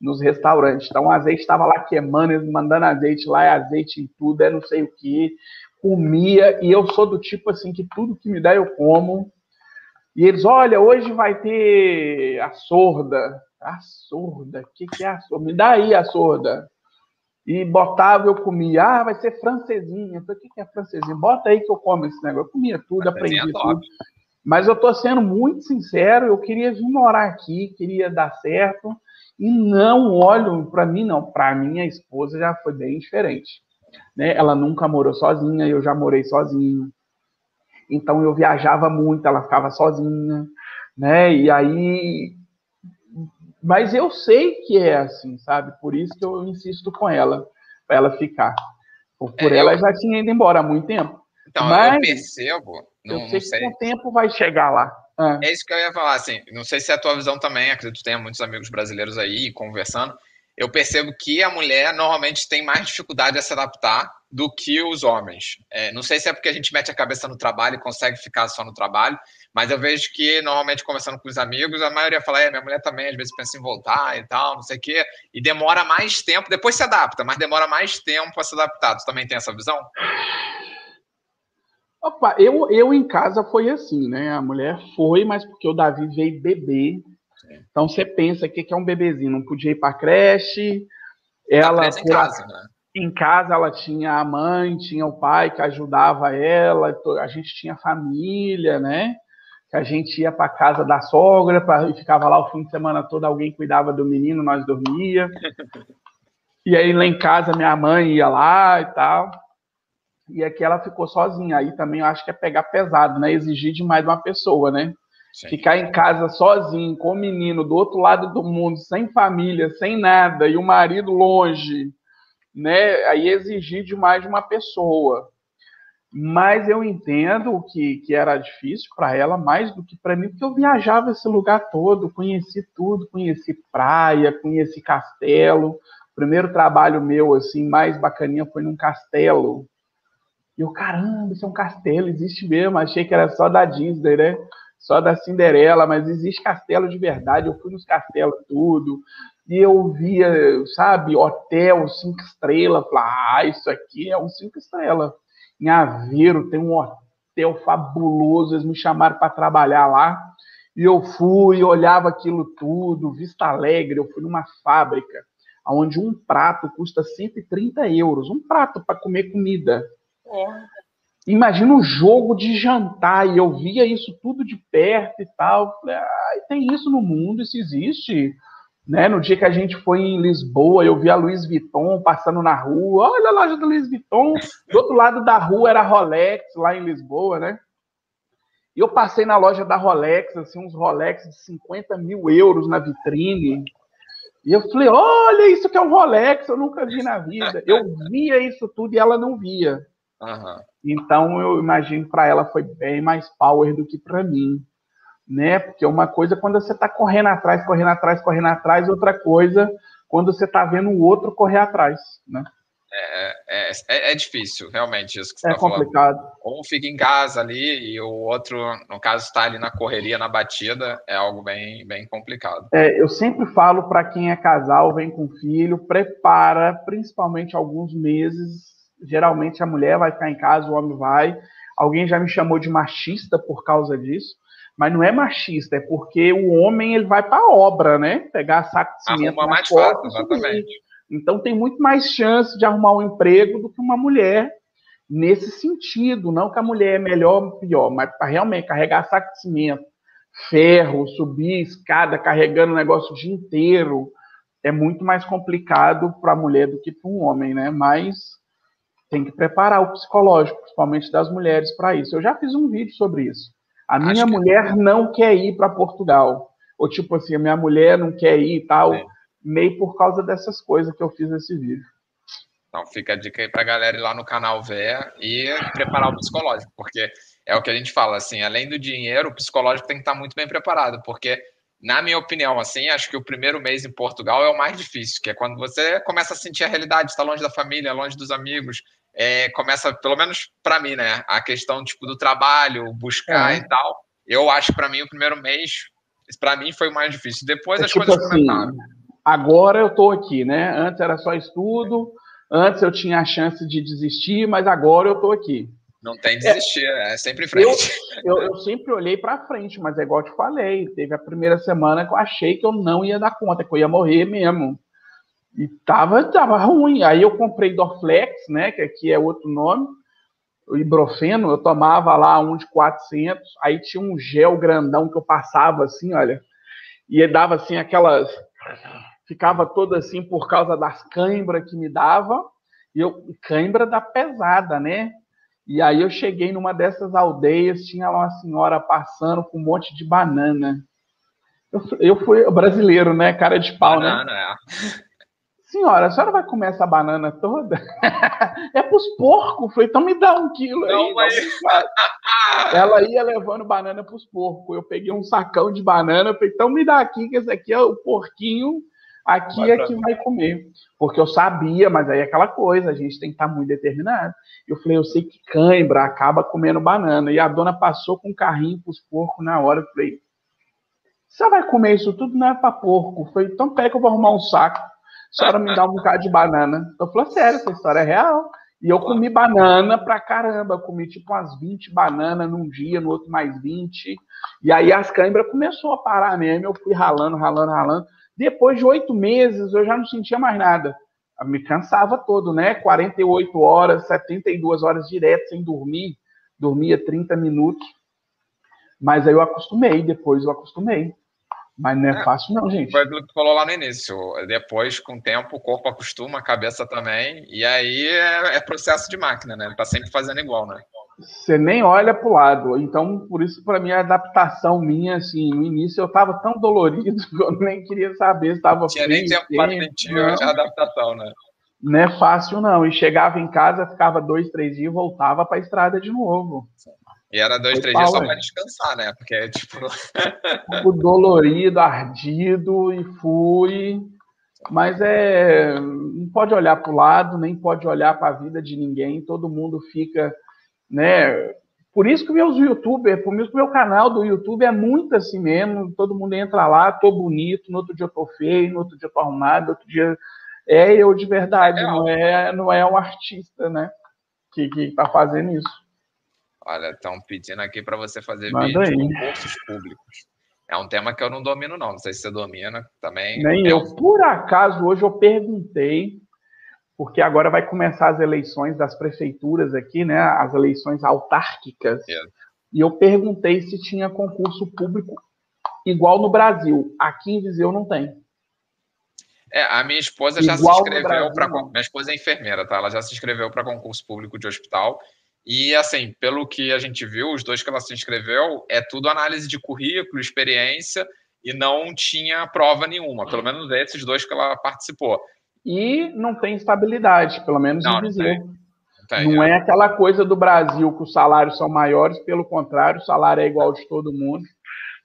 nos restaurantes, então o azeite estava lá queimando, eles mandando azeite lá, é azeite em tudo, é não sei o que, comia, e eu sou do tipo assim, que tudo que me dá eu como, e eles, olha, hoje vai ter a sorda, a sorda, o que, que é a sorda? Me dá aí a sorda. E botava, eu comia, ah, vai ser francesinha. Eu falei, o que é francesinha? Bota aí que eu como esse negócio. Eu comia tudo, aprendi é tudo. Mas eu tô sendo muito sincero, eu queria vir morar aqui, queria dar certo, e não olho, para mim não, para mim a esposa já foi bem diferente. Né? Ela nunca morou sozinha, eu já morei sozinho. Então eu viajava muito, ela ficava sozinha, né? E aí... Mas eu sei que é assim, sabe? Por isso que eu insisto com ela, para ela ficar. Por, por é, ela eu... já tinha ido embora há muito tempo. Então, mas eu percebo. Não, eu sei, não sei que com o tempo vai chegar lá. Ah. É isso que eu ia falar, assim. Não sei se é a tua visão também, acredito que tenha muitos amigos brasileiros aí conversando. Eu percebo que a mulher normalmente tem mais dificuldade a se adaptar do que os homens. É, não sei se é porque a gente mete a cabeça no trabalho e consegue ficar só no trabalho, mas eu vejo que, normalmente, conversando com os amigos, a maioria fala, é, minha mulher também, às vezes pensa em voltar e tal, não sei o quê, e demora mais tempo, depois se adapta, mas demora mais tempo para se adaptar. Tu também tem essa visão? Opa, eu, eu em casa foi assim, né? A mulher foi, mas porque o Davi veio beber. Então, você pensa, o que é um bebezinho? Não podia ir para a creche. Ela a creche em casa, né? Em casa ela tinha a mãe, tinha o pai que ajudava ela, a gente tinha família, né? que a gente ia para casa da sogra, pra, ficava lá o fim de semana todo, alguém cuidava do menino, nós dormia. E aí lá em casa minha mãe ia lá e tal. E aqui ela ficou sozinha. Aí também eu acho que é pegar pesado, né? Exigir demais de uma pessoa, né? Sim. Ficar em casa sozinho, com o menino do outro lado do mundo, sem família, sem nada, e o marido longe, né? Aí exigir demais de uma pessoa. Mas eu entendo que, que era difícil para ela, mais do que para mim, porque eu viajava esse lugar todo, conheci tudo, conheci praia, conheci castelo. O primeiro trabalho meu, assim, mais bacaninha foi num castelo. E eu, caramba, isso é um castelo, existe mesmo. Achei que era só da Disney, né? Só da Cinderela, mas existe castelo de verdade. Eu fui nos castelos tudo, e eu via, sabe, hotel cinco estrelas. Falei, ah, isso aqui é um cinco estrelas. Em Aveiro tem um hotel fabuloso, eles me chamaram para trabalhar lá, e eu fui, olhava aquilo tudo, Vista Alegre, eu fui numa fábrica, onde um prato custa cento e trinta euros, um prato para comer comida. É. Imagina um jogo de jantar, e eu via isso tudo de perto e tal, falei, ah, tem isso no mundo, isso existe... Né? No dia que a gente foi em Lisboa, eu vi a Louis Vuitton passando na rua. Olha a loja do Louis Vuitton. Do outro lado da rua era a Rolex, lá em Lisboa, né? E eu passei na loja da Rolex, assim, uns Rolex de cinquenta mil euros na vitrine. E eu falei, olha, isso que é um Rolex, eu nunca vi na vida. Eu via isso tudo e ela não via. Uhum. Então, eu imagino, para ela foi bem mais power do que para mim. Né? Porque uma coisa é quando você está correndo atrás, correndo atrás, correndo atrás, outra coisa quando você está vendo o outro correr atrás, né? É, é, é difícil, realmente, isso que você está falando. É complicado. Um fica em casa ali e o outro, no caso, está ali na correria, na batida, é algo bem, bem complicado. É, eu sempre falo para quem é casal, vem com filho, prepara, principalmente alguns meses, geralmente a mulher vai ficar em casa, o homem vai. Alguém já me chamou de machista por causa disso. Mas não é machista, é porque o homem ele vai para a obra, né? Pegar saco de cimento na porta, exatamente. Então tem muito mais chance de arrumar um emprego do que uma mulher nesse sentido. Não que a mulher é melhor ou pior, mas para realmente carregar saco de cimento, ferro, subir escada, carregando o negócio o dia inteiro, é muito mais complicado para a mulher do que para um homem, né? Mas tem que preparar o psicológico, principalmente das mulheres, para isso. Eu já fiz um vídeo sobre isso. A minha mulher não quer ir para Portugal. Ou tipo assim, a minha mulher não quer ir e tal. Sim. Meio por causa dessas coisas que eu fiz nesse vídeo. Então fica a dica aí pra galera ir lá no canal ver e preparar o psicológico. Porque é o que a gente fala, assim, além do dinheiro, o psicológico tem que estar muito bem preparado. Porque, na minha opinião, assim, acho que o primeiro mês em Portugal é o mais difícil. Que é quando você começa a sentir a realidade, está longe da família, longe dos amigos... É, começa, pelo menos para mim, né? A questão tipo, do trabalho, buscar é. e tal. Eu acho que para mim o primeiro mês, para mim foi o mais difícil. Depois é as tipo coisas assim, começaram. Agora eu tô aqui, né? Antes era só estudo, antes eu tinha a chance de desistir, mas agora eu tô aqui. Não tem desistir, é, é sempre em frente. Eu, eu, eu sempre olhei para frente, mas é igual eu te falei. Teve a primeira semana que eu achei que eu não ia dar conta, que eu ia morrer mesmo. E tava, tava ruim. Aí eu comprei Dorflex, né, que aqui é outro nome, o ibuprofeno, eu tomava lá um de quatrocentos, aí tinha um gel grandão que eu passava assim, olha, e dava assim aquelas... Ficava toda assim por causa das cãibras que me dava, e eu... Cãibra da pesada, né? E aí eu cheguei numa dessas aldeias, tinha lá uma senhora passando com um monte de banana. Eu, eu fui brasileiro, né? Cara de pau, banana, né? É. Senhora, a senhora vai comer essa banana toda? É pros porcos. Falei, então me dá um quilo aí. Não, mas... Ela ia levando banana pros porcos. Eu peguei um sacão de banana. Falei, então me dá aqui, que esse aqui é o porquinho. Aqui vai é que mim. vai comer. Porque eu sabia, mas aí é aquela coisa. A gente tem que estar muito determinado. Eu falei, eu sei que cãibra acaba comendo banana. E a dona passou com um carrinho pros porcos na hora. Eu falei, você vai comer isso tudo? Não é pra porco. Eu falei, então pega que eu vou arrumar um saco. A senhora me dá um bocado de banana. Eu falei, sério, essa história é real. E eu comi banana pra caramba. Eu comi tipo umas vinte bananas num dia, no outro mais vinte. E aí as câimbras começou a parar mesmo. Eu fui ralando, ralando, ralando. Depois de oito meses, eu já não sentia mais nada. Eu me cansava todo, né? quarenta e oito horas, setenta e duas horas direto, sem dormir. Dormia trinta minutos. Mas aí eu acostumei, depois eu acostumei. Mas não é, é fácil não, gente. Foi aquilo que tu falou lá no início. Depois, com o tempo, o corpo acostuma, a cabeça também. E aí é, é processo de máquina, né? Tá sempre fazendo igual, né? Você nem olha pro lado. Então, por isso, para mim, a adaptação minha, assim, no início, eu tava tão dolorido que eu nem queria saber se tava... Tinha nem tempo para sentir a adaptação, né? Não é fácil, não. E chegava em casa, ficava dois, três dias e voltava pra estrada de novo. Sim. E era dois, três dias só pra descansar, né? Porque, tipo... Fico dolorido, ardido e fui. Mas é... Não pode olhar pro lado, nem pode olhar pra vida de ninguém. Todo mundo fica, né? Por isso que meus youtubers, por isso que meu canal do YouTube é muito assim mesmo. Todo mundo entra lá, tô bonito, no outro dia eu tô feio, no outro dia eu tô arrumado, no outro dia... É eu de verdade, é não, é, não é um artista, né? Que, que tá fazendo isso. Olha, estão pedindo aqui para você fazer vídeo em concursos públicos. É um tema que eu não domino, não. Não sei se você domina também. Nem eu. eu. Por acaso, hoje eu perguntei, porque agora vai começar as eleições das prefeituras aqui, né? As eleições autárquicas. É. E eu perguntei se tinha concurso público igual no Brasil. Aqui em Viseu não tem. É, a minha esposa igual já se inscreveu para... Minha esposa é enfermeira, tá? Ela já se inscreveu para concurso público de hospital. E, assim, pelo que a gente viu, os dois que ela se inscreveu, é tudo análise de currículo, experiência, e não tinha prova nenhuma, pelo menos desses dois que ela participou. E não tem estabilidade, pelo menos não, em Viseu. Não, tem. Não, tem, não é. é aquela coisa do Brasil, que os salários são maiores, pelo contrário, o salário é igual de todo mundo.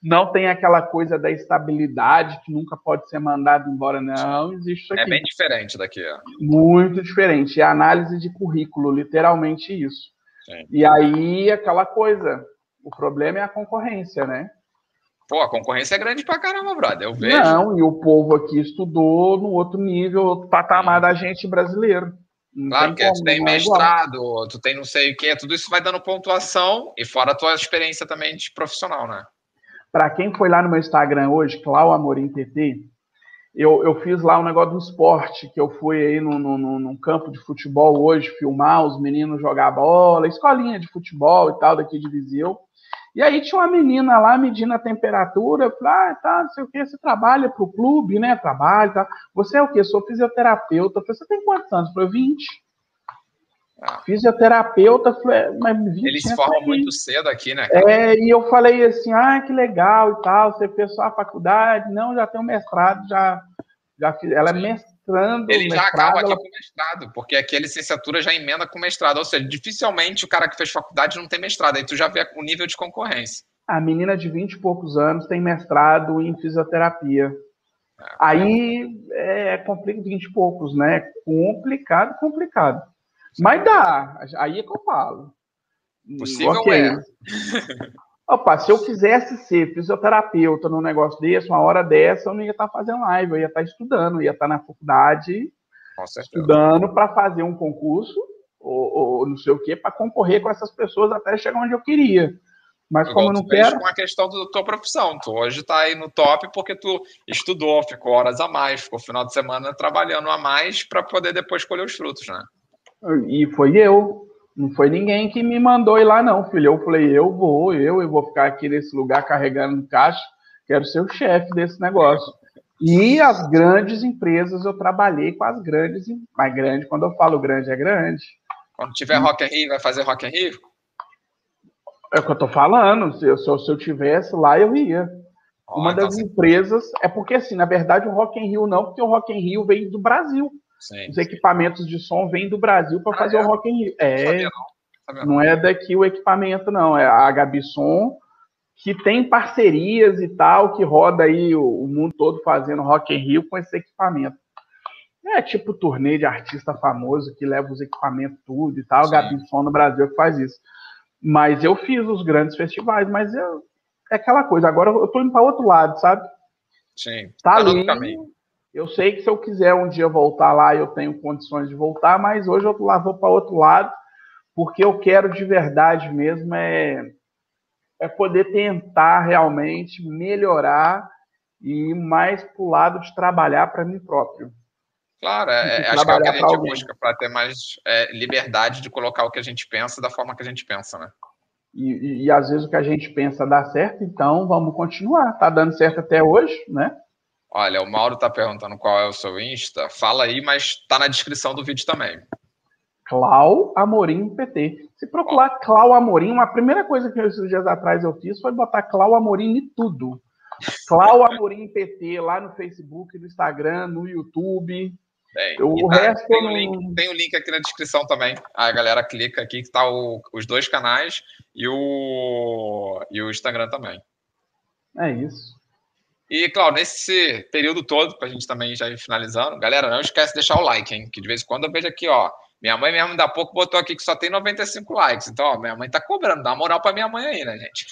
Não tem aquela coisa da estabilidade, que nunca pode ser mandado embora, não existe isso aqui. É bem diferente daqui. Ó. Muito diferente, é análise de currículo, literalmente isso. Sim. E aí, aquela coisa, o problema é a concorrência, né? Pô, a concorrência é grande pra caramba, brother, eu vejo. Não, e o povo aqui estudou no outro nível, outro patamar da gente brasileiro. Não claro que como, tu tem mestrado, igual. Tu tem não sei o que, tudo isso vai dando pontuação, e fora a tua experiência também de profissional, né? Pra quem foi lá no meu Instagram hoje, Clau Amorim T T, eu, eu fiz lá um negócio do esporte, que eu fui aí num, num, num campo de futebol hoje, filmar os meninos jogar bola, escolinha de futebol e tal, daqui de Viseu. E aí tinha uma menina lá medindo a temperatura, eu falei, ah, tá, não sei o que, você trabalha pro clube, né, trabalha, tá. Você é o quê? Sou fisioterapeuta. Eu falei, você tem quantos anos? Eu falei, vinte. Ah. Fisioterapeuta, falei, mas vinte. Eles se formam muito cedo aqui, né? Cara? É, e eu falei assim, ah, que legal e tal, você fez só a faculdade, não, já tem um mestrado, já, já fiz, ela é mestrando. Ele mestrado, já acaba ela... aqui com mestrado, porque aqui a licenciatura já emenda com mestrado, ou seja, dificilmente o cara que fez faculdade não tem mestrado, aí tu já vê o nível de concorrência. A menina de vinte e poucos anos tem mestrado em fisioterapia. É, aí é, é complicado, vinte e poucos, né? Complicado, complicado. Mas dá, aí é que eu falo. Possível okay. é. Opa, se eu quisesse ser fisioterapeuta num negócio desse, uma hora dessa, eu não ia estar fazendo live, eu ia estar estudando, eu ia estar na faculdade, estudando para fazer um concurso, ou, ou não sei o quê, para concorrer com essas pessoas até chegar onde eu queria. Mas igual como eu não quero... com a questão da tua profissão, tu hoje tá aí no top porque tu estudou, ficou horas a mais, ficou final de semana trabalhando a mais para poder depois colher os frutos, né? E foi eu, não foi ninguém que me mandou ir lá não, filho, eu falei, eu vou, eu, eu vou ficar aqui nesse lugar carregando caixa, quero ser o chefe desse negócio. E as grandes empresas, eu trabalhei com as grandes, mas grande, quando eu falo grande, é grande. Quando tiver Rock in Rio, vai fazer Rock in Rio? É o que eu tô falando, se eu, se eu tivesse lá, eu ia. Oh, Uma então das você... empresas, é porque assim, na verdade o Rock in Rio não, porque o Rock in Rio veio do Brasil. Sim, os equipamentos sim. de som vêm do Brasil para ah, fazer é. o Rock in Rio. É, sabia não. Sabia não. não é daqui o equipamento, não. É a Gabisom, que tem parcerias e tal, que roda aí o, o mundo todo fazendo Rock in Rio com esse equipamento. É tipo turnê de artista famoso que leva os equipamentos tudo e tal. Sim. Gabisom no Brasil que faz isso. Mas eu fiz os grandes festivais, mas eu, é aquela coisa. Agora eu tô indo para outro lado, sabe? Sim. Tá ali. Eu sei que se eu quiser um dia voltar lá, eu tenho condições de voltar, mas hoje eu lá vou para outro lado, porque eu quero de verdade mesmo é, é poder tentar realmente melhorar e ir mais para o lado de trabalhar para mim próprio. Claro, é, acho que é o que a gente busca, para ter mais é, liberdade de colocar o que a gente pensa da forma que a gente pensa, né? E, e, e às vezes o que a gente pensa dá certo, então vamos continuar. Tá dando certo até hoje, né? Olha, o Mauro tá perguntando qual é o seu Insta. Fala aí, mas tá na descrição do vídeo também. Clau Amorim P T. Se procurar Clau Amorim, uma primeira coisa que esses dias atrás eu fiz foi botar Clau Amorim em tudo. Clau Amorim P T, lá no Facebook, no Instagram, no YouTube. Bem, eu, o tá, resto tem, não... o link, tem o link aqui na descrição também. A galera clica aqui que tá o, os dois canais e o, e o Instagram também. É isso. E, Claudio, nesse período todo, pra gente também já ir finalizando, galera, não esquece de deixar o like, hein? Que de vez em quando eu vejo aqui, ó. Minha mãe mesmo, ainda há pouco, botou aqui que só tem noventa e cinco likes. Então, ó, minha mãe tá cobrando. Dá uma moral pra minha mãe aí, né, gente?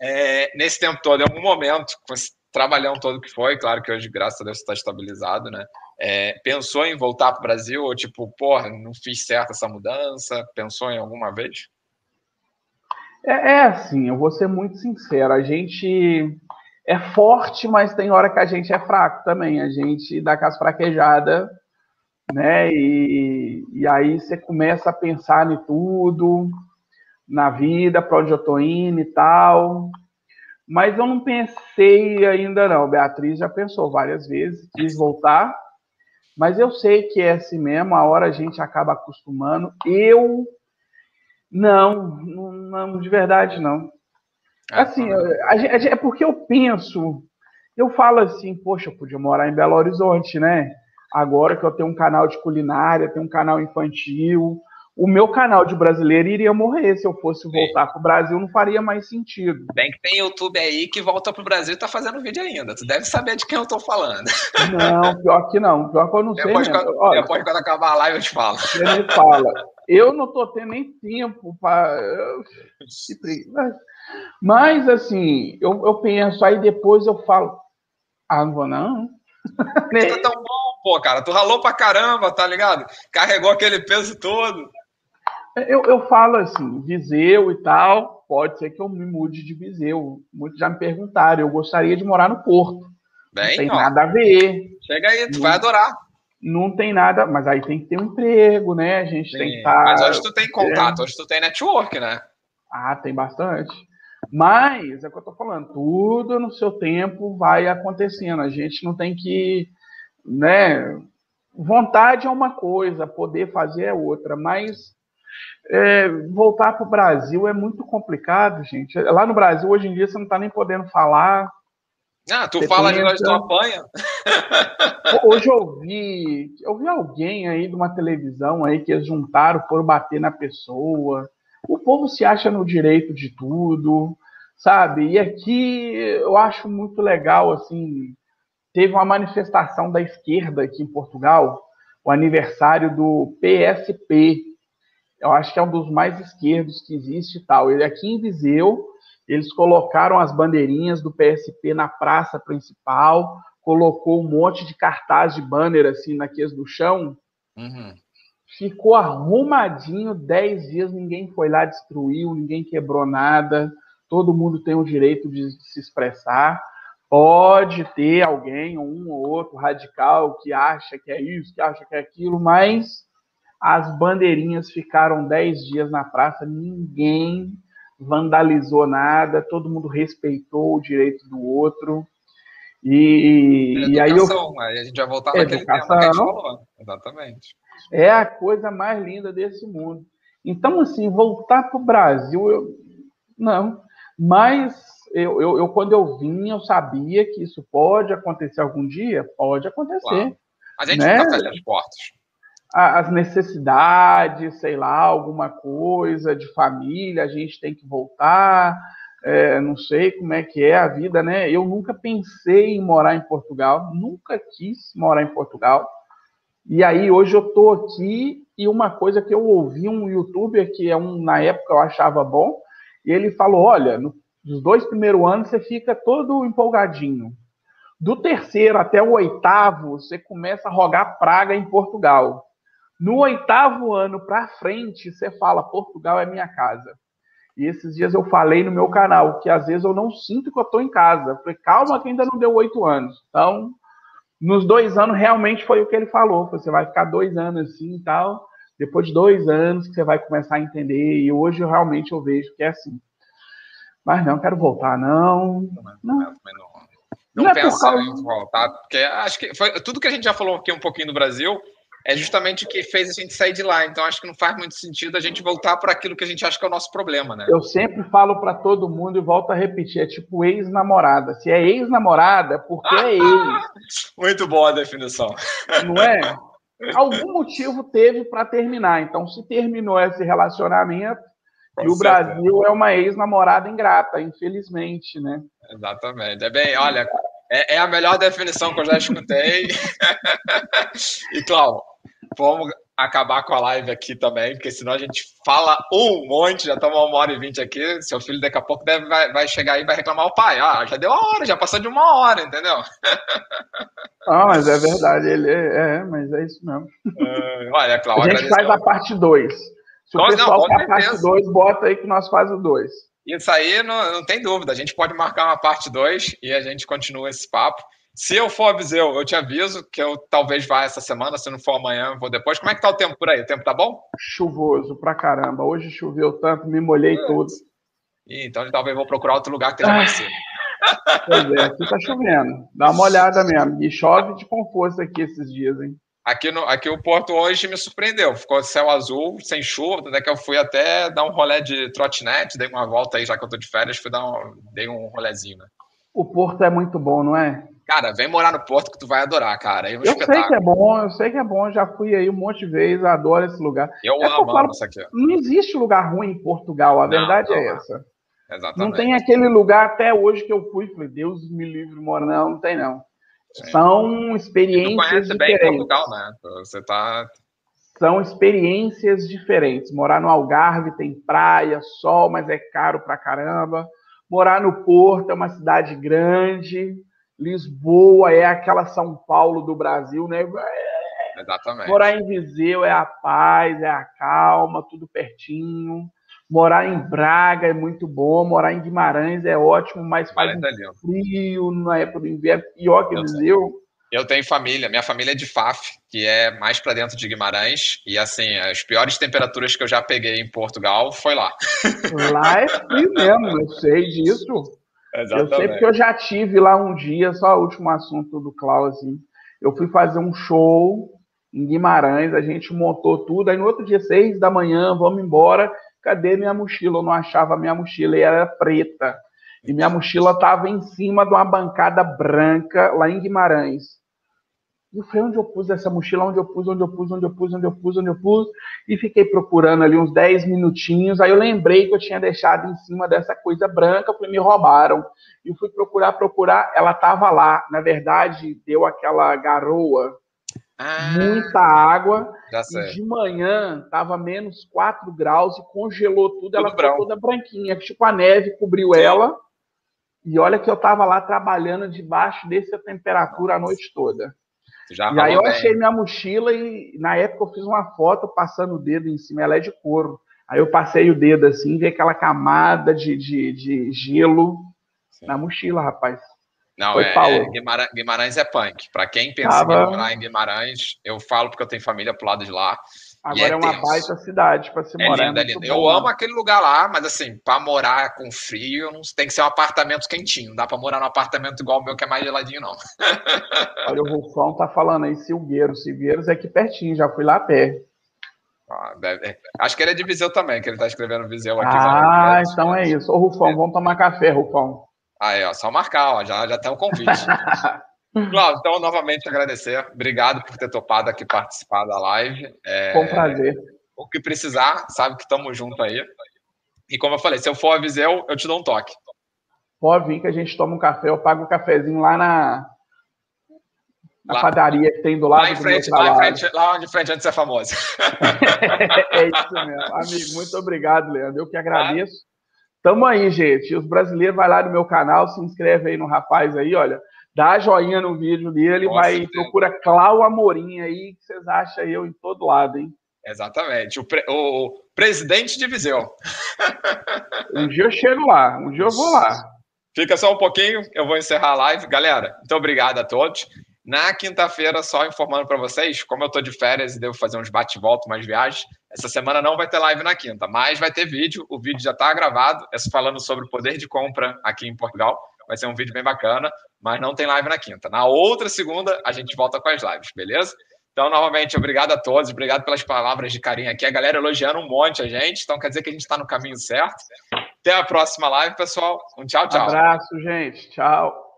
É, nesse tempo todo, em algum momento, com esse trabalhão todo que foi, claro que hoje, graças a Deus, tá estabilizado, né? É, pensou em voltar pro Brasil? Ou tipo, porra, não fiz certo essa mudança? Pensou em alguma vez? É, é assim, eu vou ser muito sincero. A gente... é forte, mas tem hora que a gente é fraco também. A gente dá com as fraquejadas, né? E, e aí você começa a pensar em tudo, na vida, para onde eu tô indo e tal. Mas eu não pensei ainda não. Beatriz já pensou várias vezes, quis voltar. Mas eu sei que é assim mesmo. A hora a gente acaba acostumando. Eu não, não de verdade não. Assim, é porque eu penso, eu falo assim, poxa, eu podia morar em Belo Horizonte, né? Agora que eu tenho um canal de culinária, tenho um canal infantil, o meu canal de brasileiro iria morrer se eu fosse voltar pro Brasil, não faria mais sentido. Bem que tem YouTube aí que volta pro Brasil e tá fazendo vídeo ainda, tu deve saber de quem eu tô falando. Não, pior que não, pior que eu não depois sei. Quando, olha, depois quando acabar a live eu te falo. Você me fala. Eu não tô tendo nem tempo para... Mas, assim, eu, eu penso, aí depois eu falo, ah, não vou não. Tá tão bom, pô, cara, tu ralou pra caramba, tá ligado? Carregou aquele peso todo. Eu, eu falo assim, Viseu e tal, pode ser que eu me mude de Viseu. Muitos já me perguntaram, eu gostaria de morar no Porto. Bem, não tem ó, nada a ver. Chega aí, tu não, vai adorar. Não tem nada, mas aí tem que ter um emprego, né? A gente Sim, tem que estar... Mas hoje tu tem contato, é. Hoje tu tem network, né? Ah, tem bastante. Mas, é o que eu tô falando, tudo no seu tempo vai acontecendo. A gente não tem que, né, vontade é uma coisa, poder fazer é outra, mas é, voltar pro Brasil é muito complicado, gente. Lá no Brasil, hoje em dia, você não tá nem podendo falar. Ah, tu fala de nós, tu apanha. Hoje eu vi, eu vi alguém aí de uma televisão aí que eles juntaram, foram bater na pessoa. O povo se acha no direito de tudo, sabe? E aqui eu acho muito legal, assim, teve uma manifestação da esquerda aqui em Portugal, o aniversário do P S P, eu acho que é um dos mais esquerdos que existe e tal. Ele aqui em Viseu, eles colocaram as bandeirinhas do P S P na praça principal, colocou um monte de cartaz de banner, assim, naqueles do chão. Uhum. Ficou arrumadinho, dez dias, ninguém foi lá, destruiu, ninguém quebrou nada, todo mundo tem o direito de se expressar, pode ter alguém, um ou outro radical, que acha que é isso, que acha que é aquilo, mas as bandeirinhas ficaram dez dias na praça, ninguém vandalizou nada, todo mundo respeitou o direito do outro, e, educação, e aí eu... aí a gente vai voltar naquele tema que a gente falou, exatamente. É a coisa mais linda desse mundo. Então, assim, voltar para o Brasil, eu... não. Mas, eu, eu, eu, quando eu vim, eu sabia que isso pode acontecer algum dia? Pode acontecer. Claro. A gente né? nunca fecha as portas. As necessidades, sei lá, alguma coisa de família, a gente tem que voltar, é, não sei como é que é a vida, né? Eu nunca pensei em morar em Portugal, nunca quis morar em Portugal. E aí, hoje eu tô aqui, e uma coisa que eu ouvi um youtuber, que é um na época eu achava bom, e ele falou, olha, nos dois primeiros anos você fica todo empolgadinho. Do terceiro até o oitavo, você começa a rogar praga em Portugal. No oitavo ano para frente, você fala, Portugal é minha casa. E esses dias eu falei no meu canal, que às vezes eu não sinto que eu tô em casa. Eu falei, calma que ainda não deu oito anos. Então... nos dois anos, realmente foi o que ele falou. Você vai ficar dois anos assim e tal. Depois de dois anos que você vai começar a entender, e hoje eu realmente eu vejo que é assim. Mas não, quero voltar, não. Não, não, não, não pensa em voltar, porque acho que foi, tudo que a gente já falou aqui um pouquinho do Brasil é justamente o que fez a gente sair de lá. Então, acho que não faz muito sentido a gente voltar para aquilo que a gente acha que é o nosso problema, né? Eu sempre falo para todo mundo e volto a repetir, é tipo ex-namorada. Se é ex-namorada, porque é ex. Muito boa a definição. Não é? Algum motivo teve para terminar. Então, se terminou esse relacionamento, com e certeza. O Brasil é uma ex-namorada ingrata, infelizmente, né? Exatamente. É bem, olha, é, é a melhor definição que eu já escutei. E, Cláudio, vamos acabar com a live aqui também, porque senão a gente fala um monte, já estamos uma hora e vinte aqui, seu filho daqui a pouco deve, vai, vai chegar aí e vai reclamar ao pai. Ah, já deu uma hora, já passou de uma hora, entendeu? Ah, mas é verdade, ele é, é mas é isso mesmo. É, olha, Cláudio, a gente agradeceu. Faz a parte dois. Se o pessoal quer a parte dois, bota aí que nós fazemos o dois. Isso aí, não, não tem dúvida, a gente pode marcar uma parte dois e a gente continua esse papo. Se eu for a Viseu, eu te aviso que eu talvez vá essa semana, se não for amanhã, eu vou depois. Como é que tá o tempo por aí? O tempo tá bom? Chuvoso pra caramba. Hoje choveu tanto, me molhei é. todo. Ih, então eu talvez vou procurar outro lugar que esteja mais cedo. Pois é, aqui tá chovendo. Dá uma olhada mesmo. E chove de com força aqui esses dias, hein? Aqui, no, aqui o Porto hoje me surpreendeu. Ficou céu azul, sem chuva, até que eu fui até dar um rolê de trotinete, dei uma volta aí, já que eu tô de férias, fui dar um, dei um rolezinho, né? O Porto é muito bom, não é? Cara, vem morar no Porto que tu vai adorar, cara. É um eu espetáculo. Sei que é bom, eu sei que é bom. Já fui aí um monte de vezes, adoro esse lugar. Eu é amo, amo isso aqui. Não existe lugar ruim em Portugal, a não, verdade não, é essa. Exatamente. Não tem aquele lugar até hoje que eu fui e falei, Deus me livre, moro. Não, não tem não. Sim. São experiências diferentes. E tu conhece bem Portugal, né? Você tá... São experiências diferentes. Morar no Algarve tem praia, sol, mas é caro pra caramba. Morar no Porto é uma cidade grande. Lisboa é aquela São Paulo do Brasil, né? Exatamente. Morar em Viseu é a paz, é a calma, tudo pertinho. Morar em Braga é muito bom, morar em Guimarães é ótimo, mas faz um frio na época do inverno, pior que Viseu. Eu tenho família, minha família é de Faf, que é mais para dentro de Guimarães, e assim, as piores temperaturas que eu já peguei em Portugal foi lá. Lá é frio mesmo, eu sei disso. Exatamente. Eu sei porque eu já tive lá um dia, só o último assunto do Cláudio, assim, eu fui fazer um show em Guimarães, a gente montou tudo, aí no outro dia, seis da manhã, vamos embora, cadê minha mochila? Eu não achava minha mochila, e era preta, e minha mochila estava em cima de uma bancada branca lá em Guimarães. E eu falei, onde eu pus essa mochila, onde eu pus, onde eu pus, onde eu pus, onde eu pus, onde eu pus, e fiquei procurando ali uns dez minutinhos, aí eu lembrei que eu tinha deixado em cima dessa coisa branca, porque me roubaram, e eu fui procurar, procurar, ela tava lá, na verdade, deu aquela garoa, ah, muita água, e de manhã tava menos quatro graus, e congelou tudo, tudo ela ficou toda branquinha, tipo a neve cobriu ela, e olha que eu tava lá trabalhando debaixo dessa temperatura a noite toda. Já e aí eu bem. Achei minha mochila e na época eu fiz uma foto passando o dedo em cima, ela é de couro. Aí eu passei o dedo assim, vi aquela camada de, de, de gelo Sim. na mochila, rapaz. Não, Foi, é, é Guimarães, Guimarães é punk. Pra quem pensa Tava... em morar em Guimarães, eu falo porque eu tenho família pro lado de lá. Agora é, é uma baita cidade para se é morar. Linda, é linda. Eu bom. amo aquele lugar lá, mas assim, para morar com frio, não tem que ser um apartamento quentinho. Não dá para morar num apartamento igual o meu, que é mais geladinho, não. Olha, o Rufão tá falando aí, Silgueiros. Silgueiros é aqui pertinho, já fui lá a pé. Ah, deve... Acho que ele é de Viseu também, que ele tá escrevendo Viseu aqui. Ah, lá, então é isso. Ô, Rufão, é. vamos tomar café, Rufão. Aí, ó, só marcar, ó, já, já tem o convite. Claudio, então, novamente, agradecer. Obrigado por ter topado aqui participar da live. É, com prazer. O que precisar, sabe que estamos juntos aí. E como eu falei, se eu for a Viseu, eu te dou um toque. Pode vir que a gente toma um café. Eu pago um cafezinho lá na, na lá, padaria que tem do lado. Lá em frente, do lá, em frente lá de frente, antes de ser famoso. É isso mesmo. Amigo, muito obrigado, Leandro. Eu que agradeço. Tamo aí, gente. Os brasileiros, vai lá no meu canal, se inscreve aí no rapaz aí, olha. Dá joinha no vídeo dele, Nossa, vai Deus. procura Cláudio Amorim aí, que vocês acham eu em todo lado, hein? Exatamente, o, pre o presidente de Viseu. Um dia eu chego lá, um dia eu vou lá. Fica só um pouquinho, eu vou encerrar a live. Galera, muito obrigado a todos. Na quinta-feira, só informando para vocês, como eu estou de férias e devo fazer uns bate-volta, umas viagens, essa semana não vai ter live na quinta, mas vai ter vídeo. O vídeo já está gravado, é falando sobre o poder de compra aqui em Portugal. Vai ser um vídeo bem bacana, mas não tem live na quinta. Na outra segunda, a gente volta com as lives, beleza? Então, novamente, obrigado a todos, obrigado pelas palavras de carinho aqui. A galera elogiando um monte a gente, então quer dizer que a gente está no caminho certo. Até a próxima live, pessoal. Um tchau, tchau. Um abraço, gente. Tchau.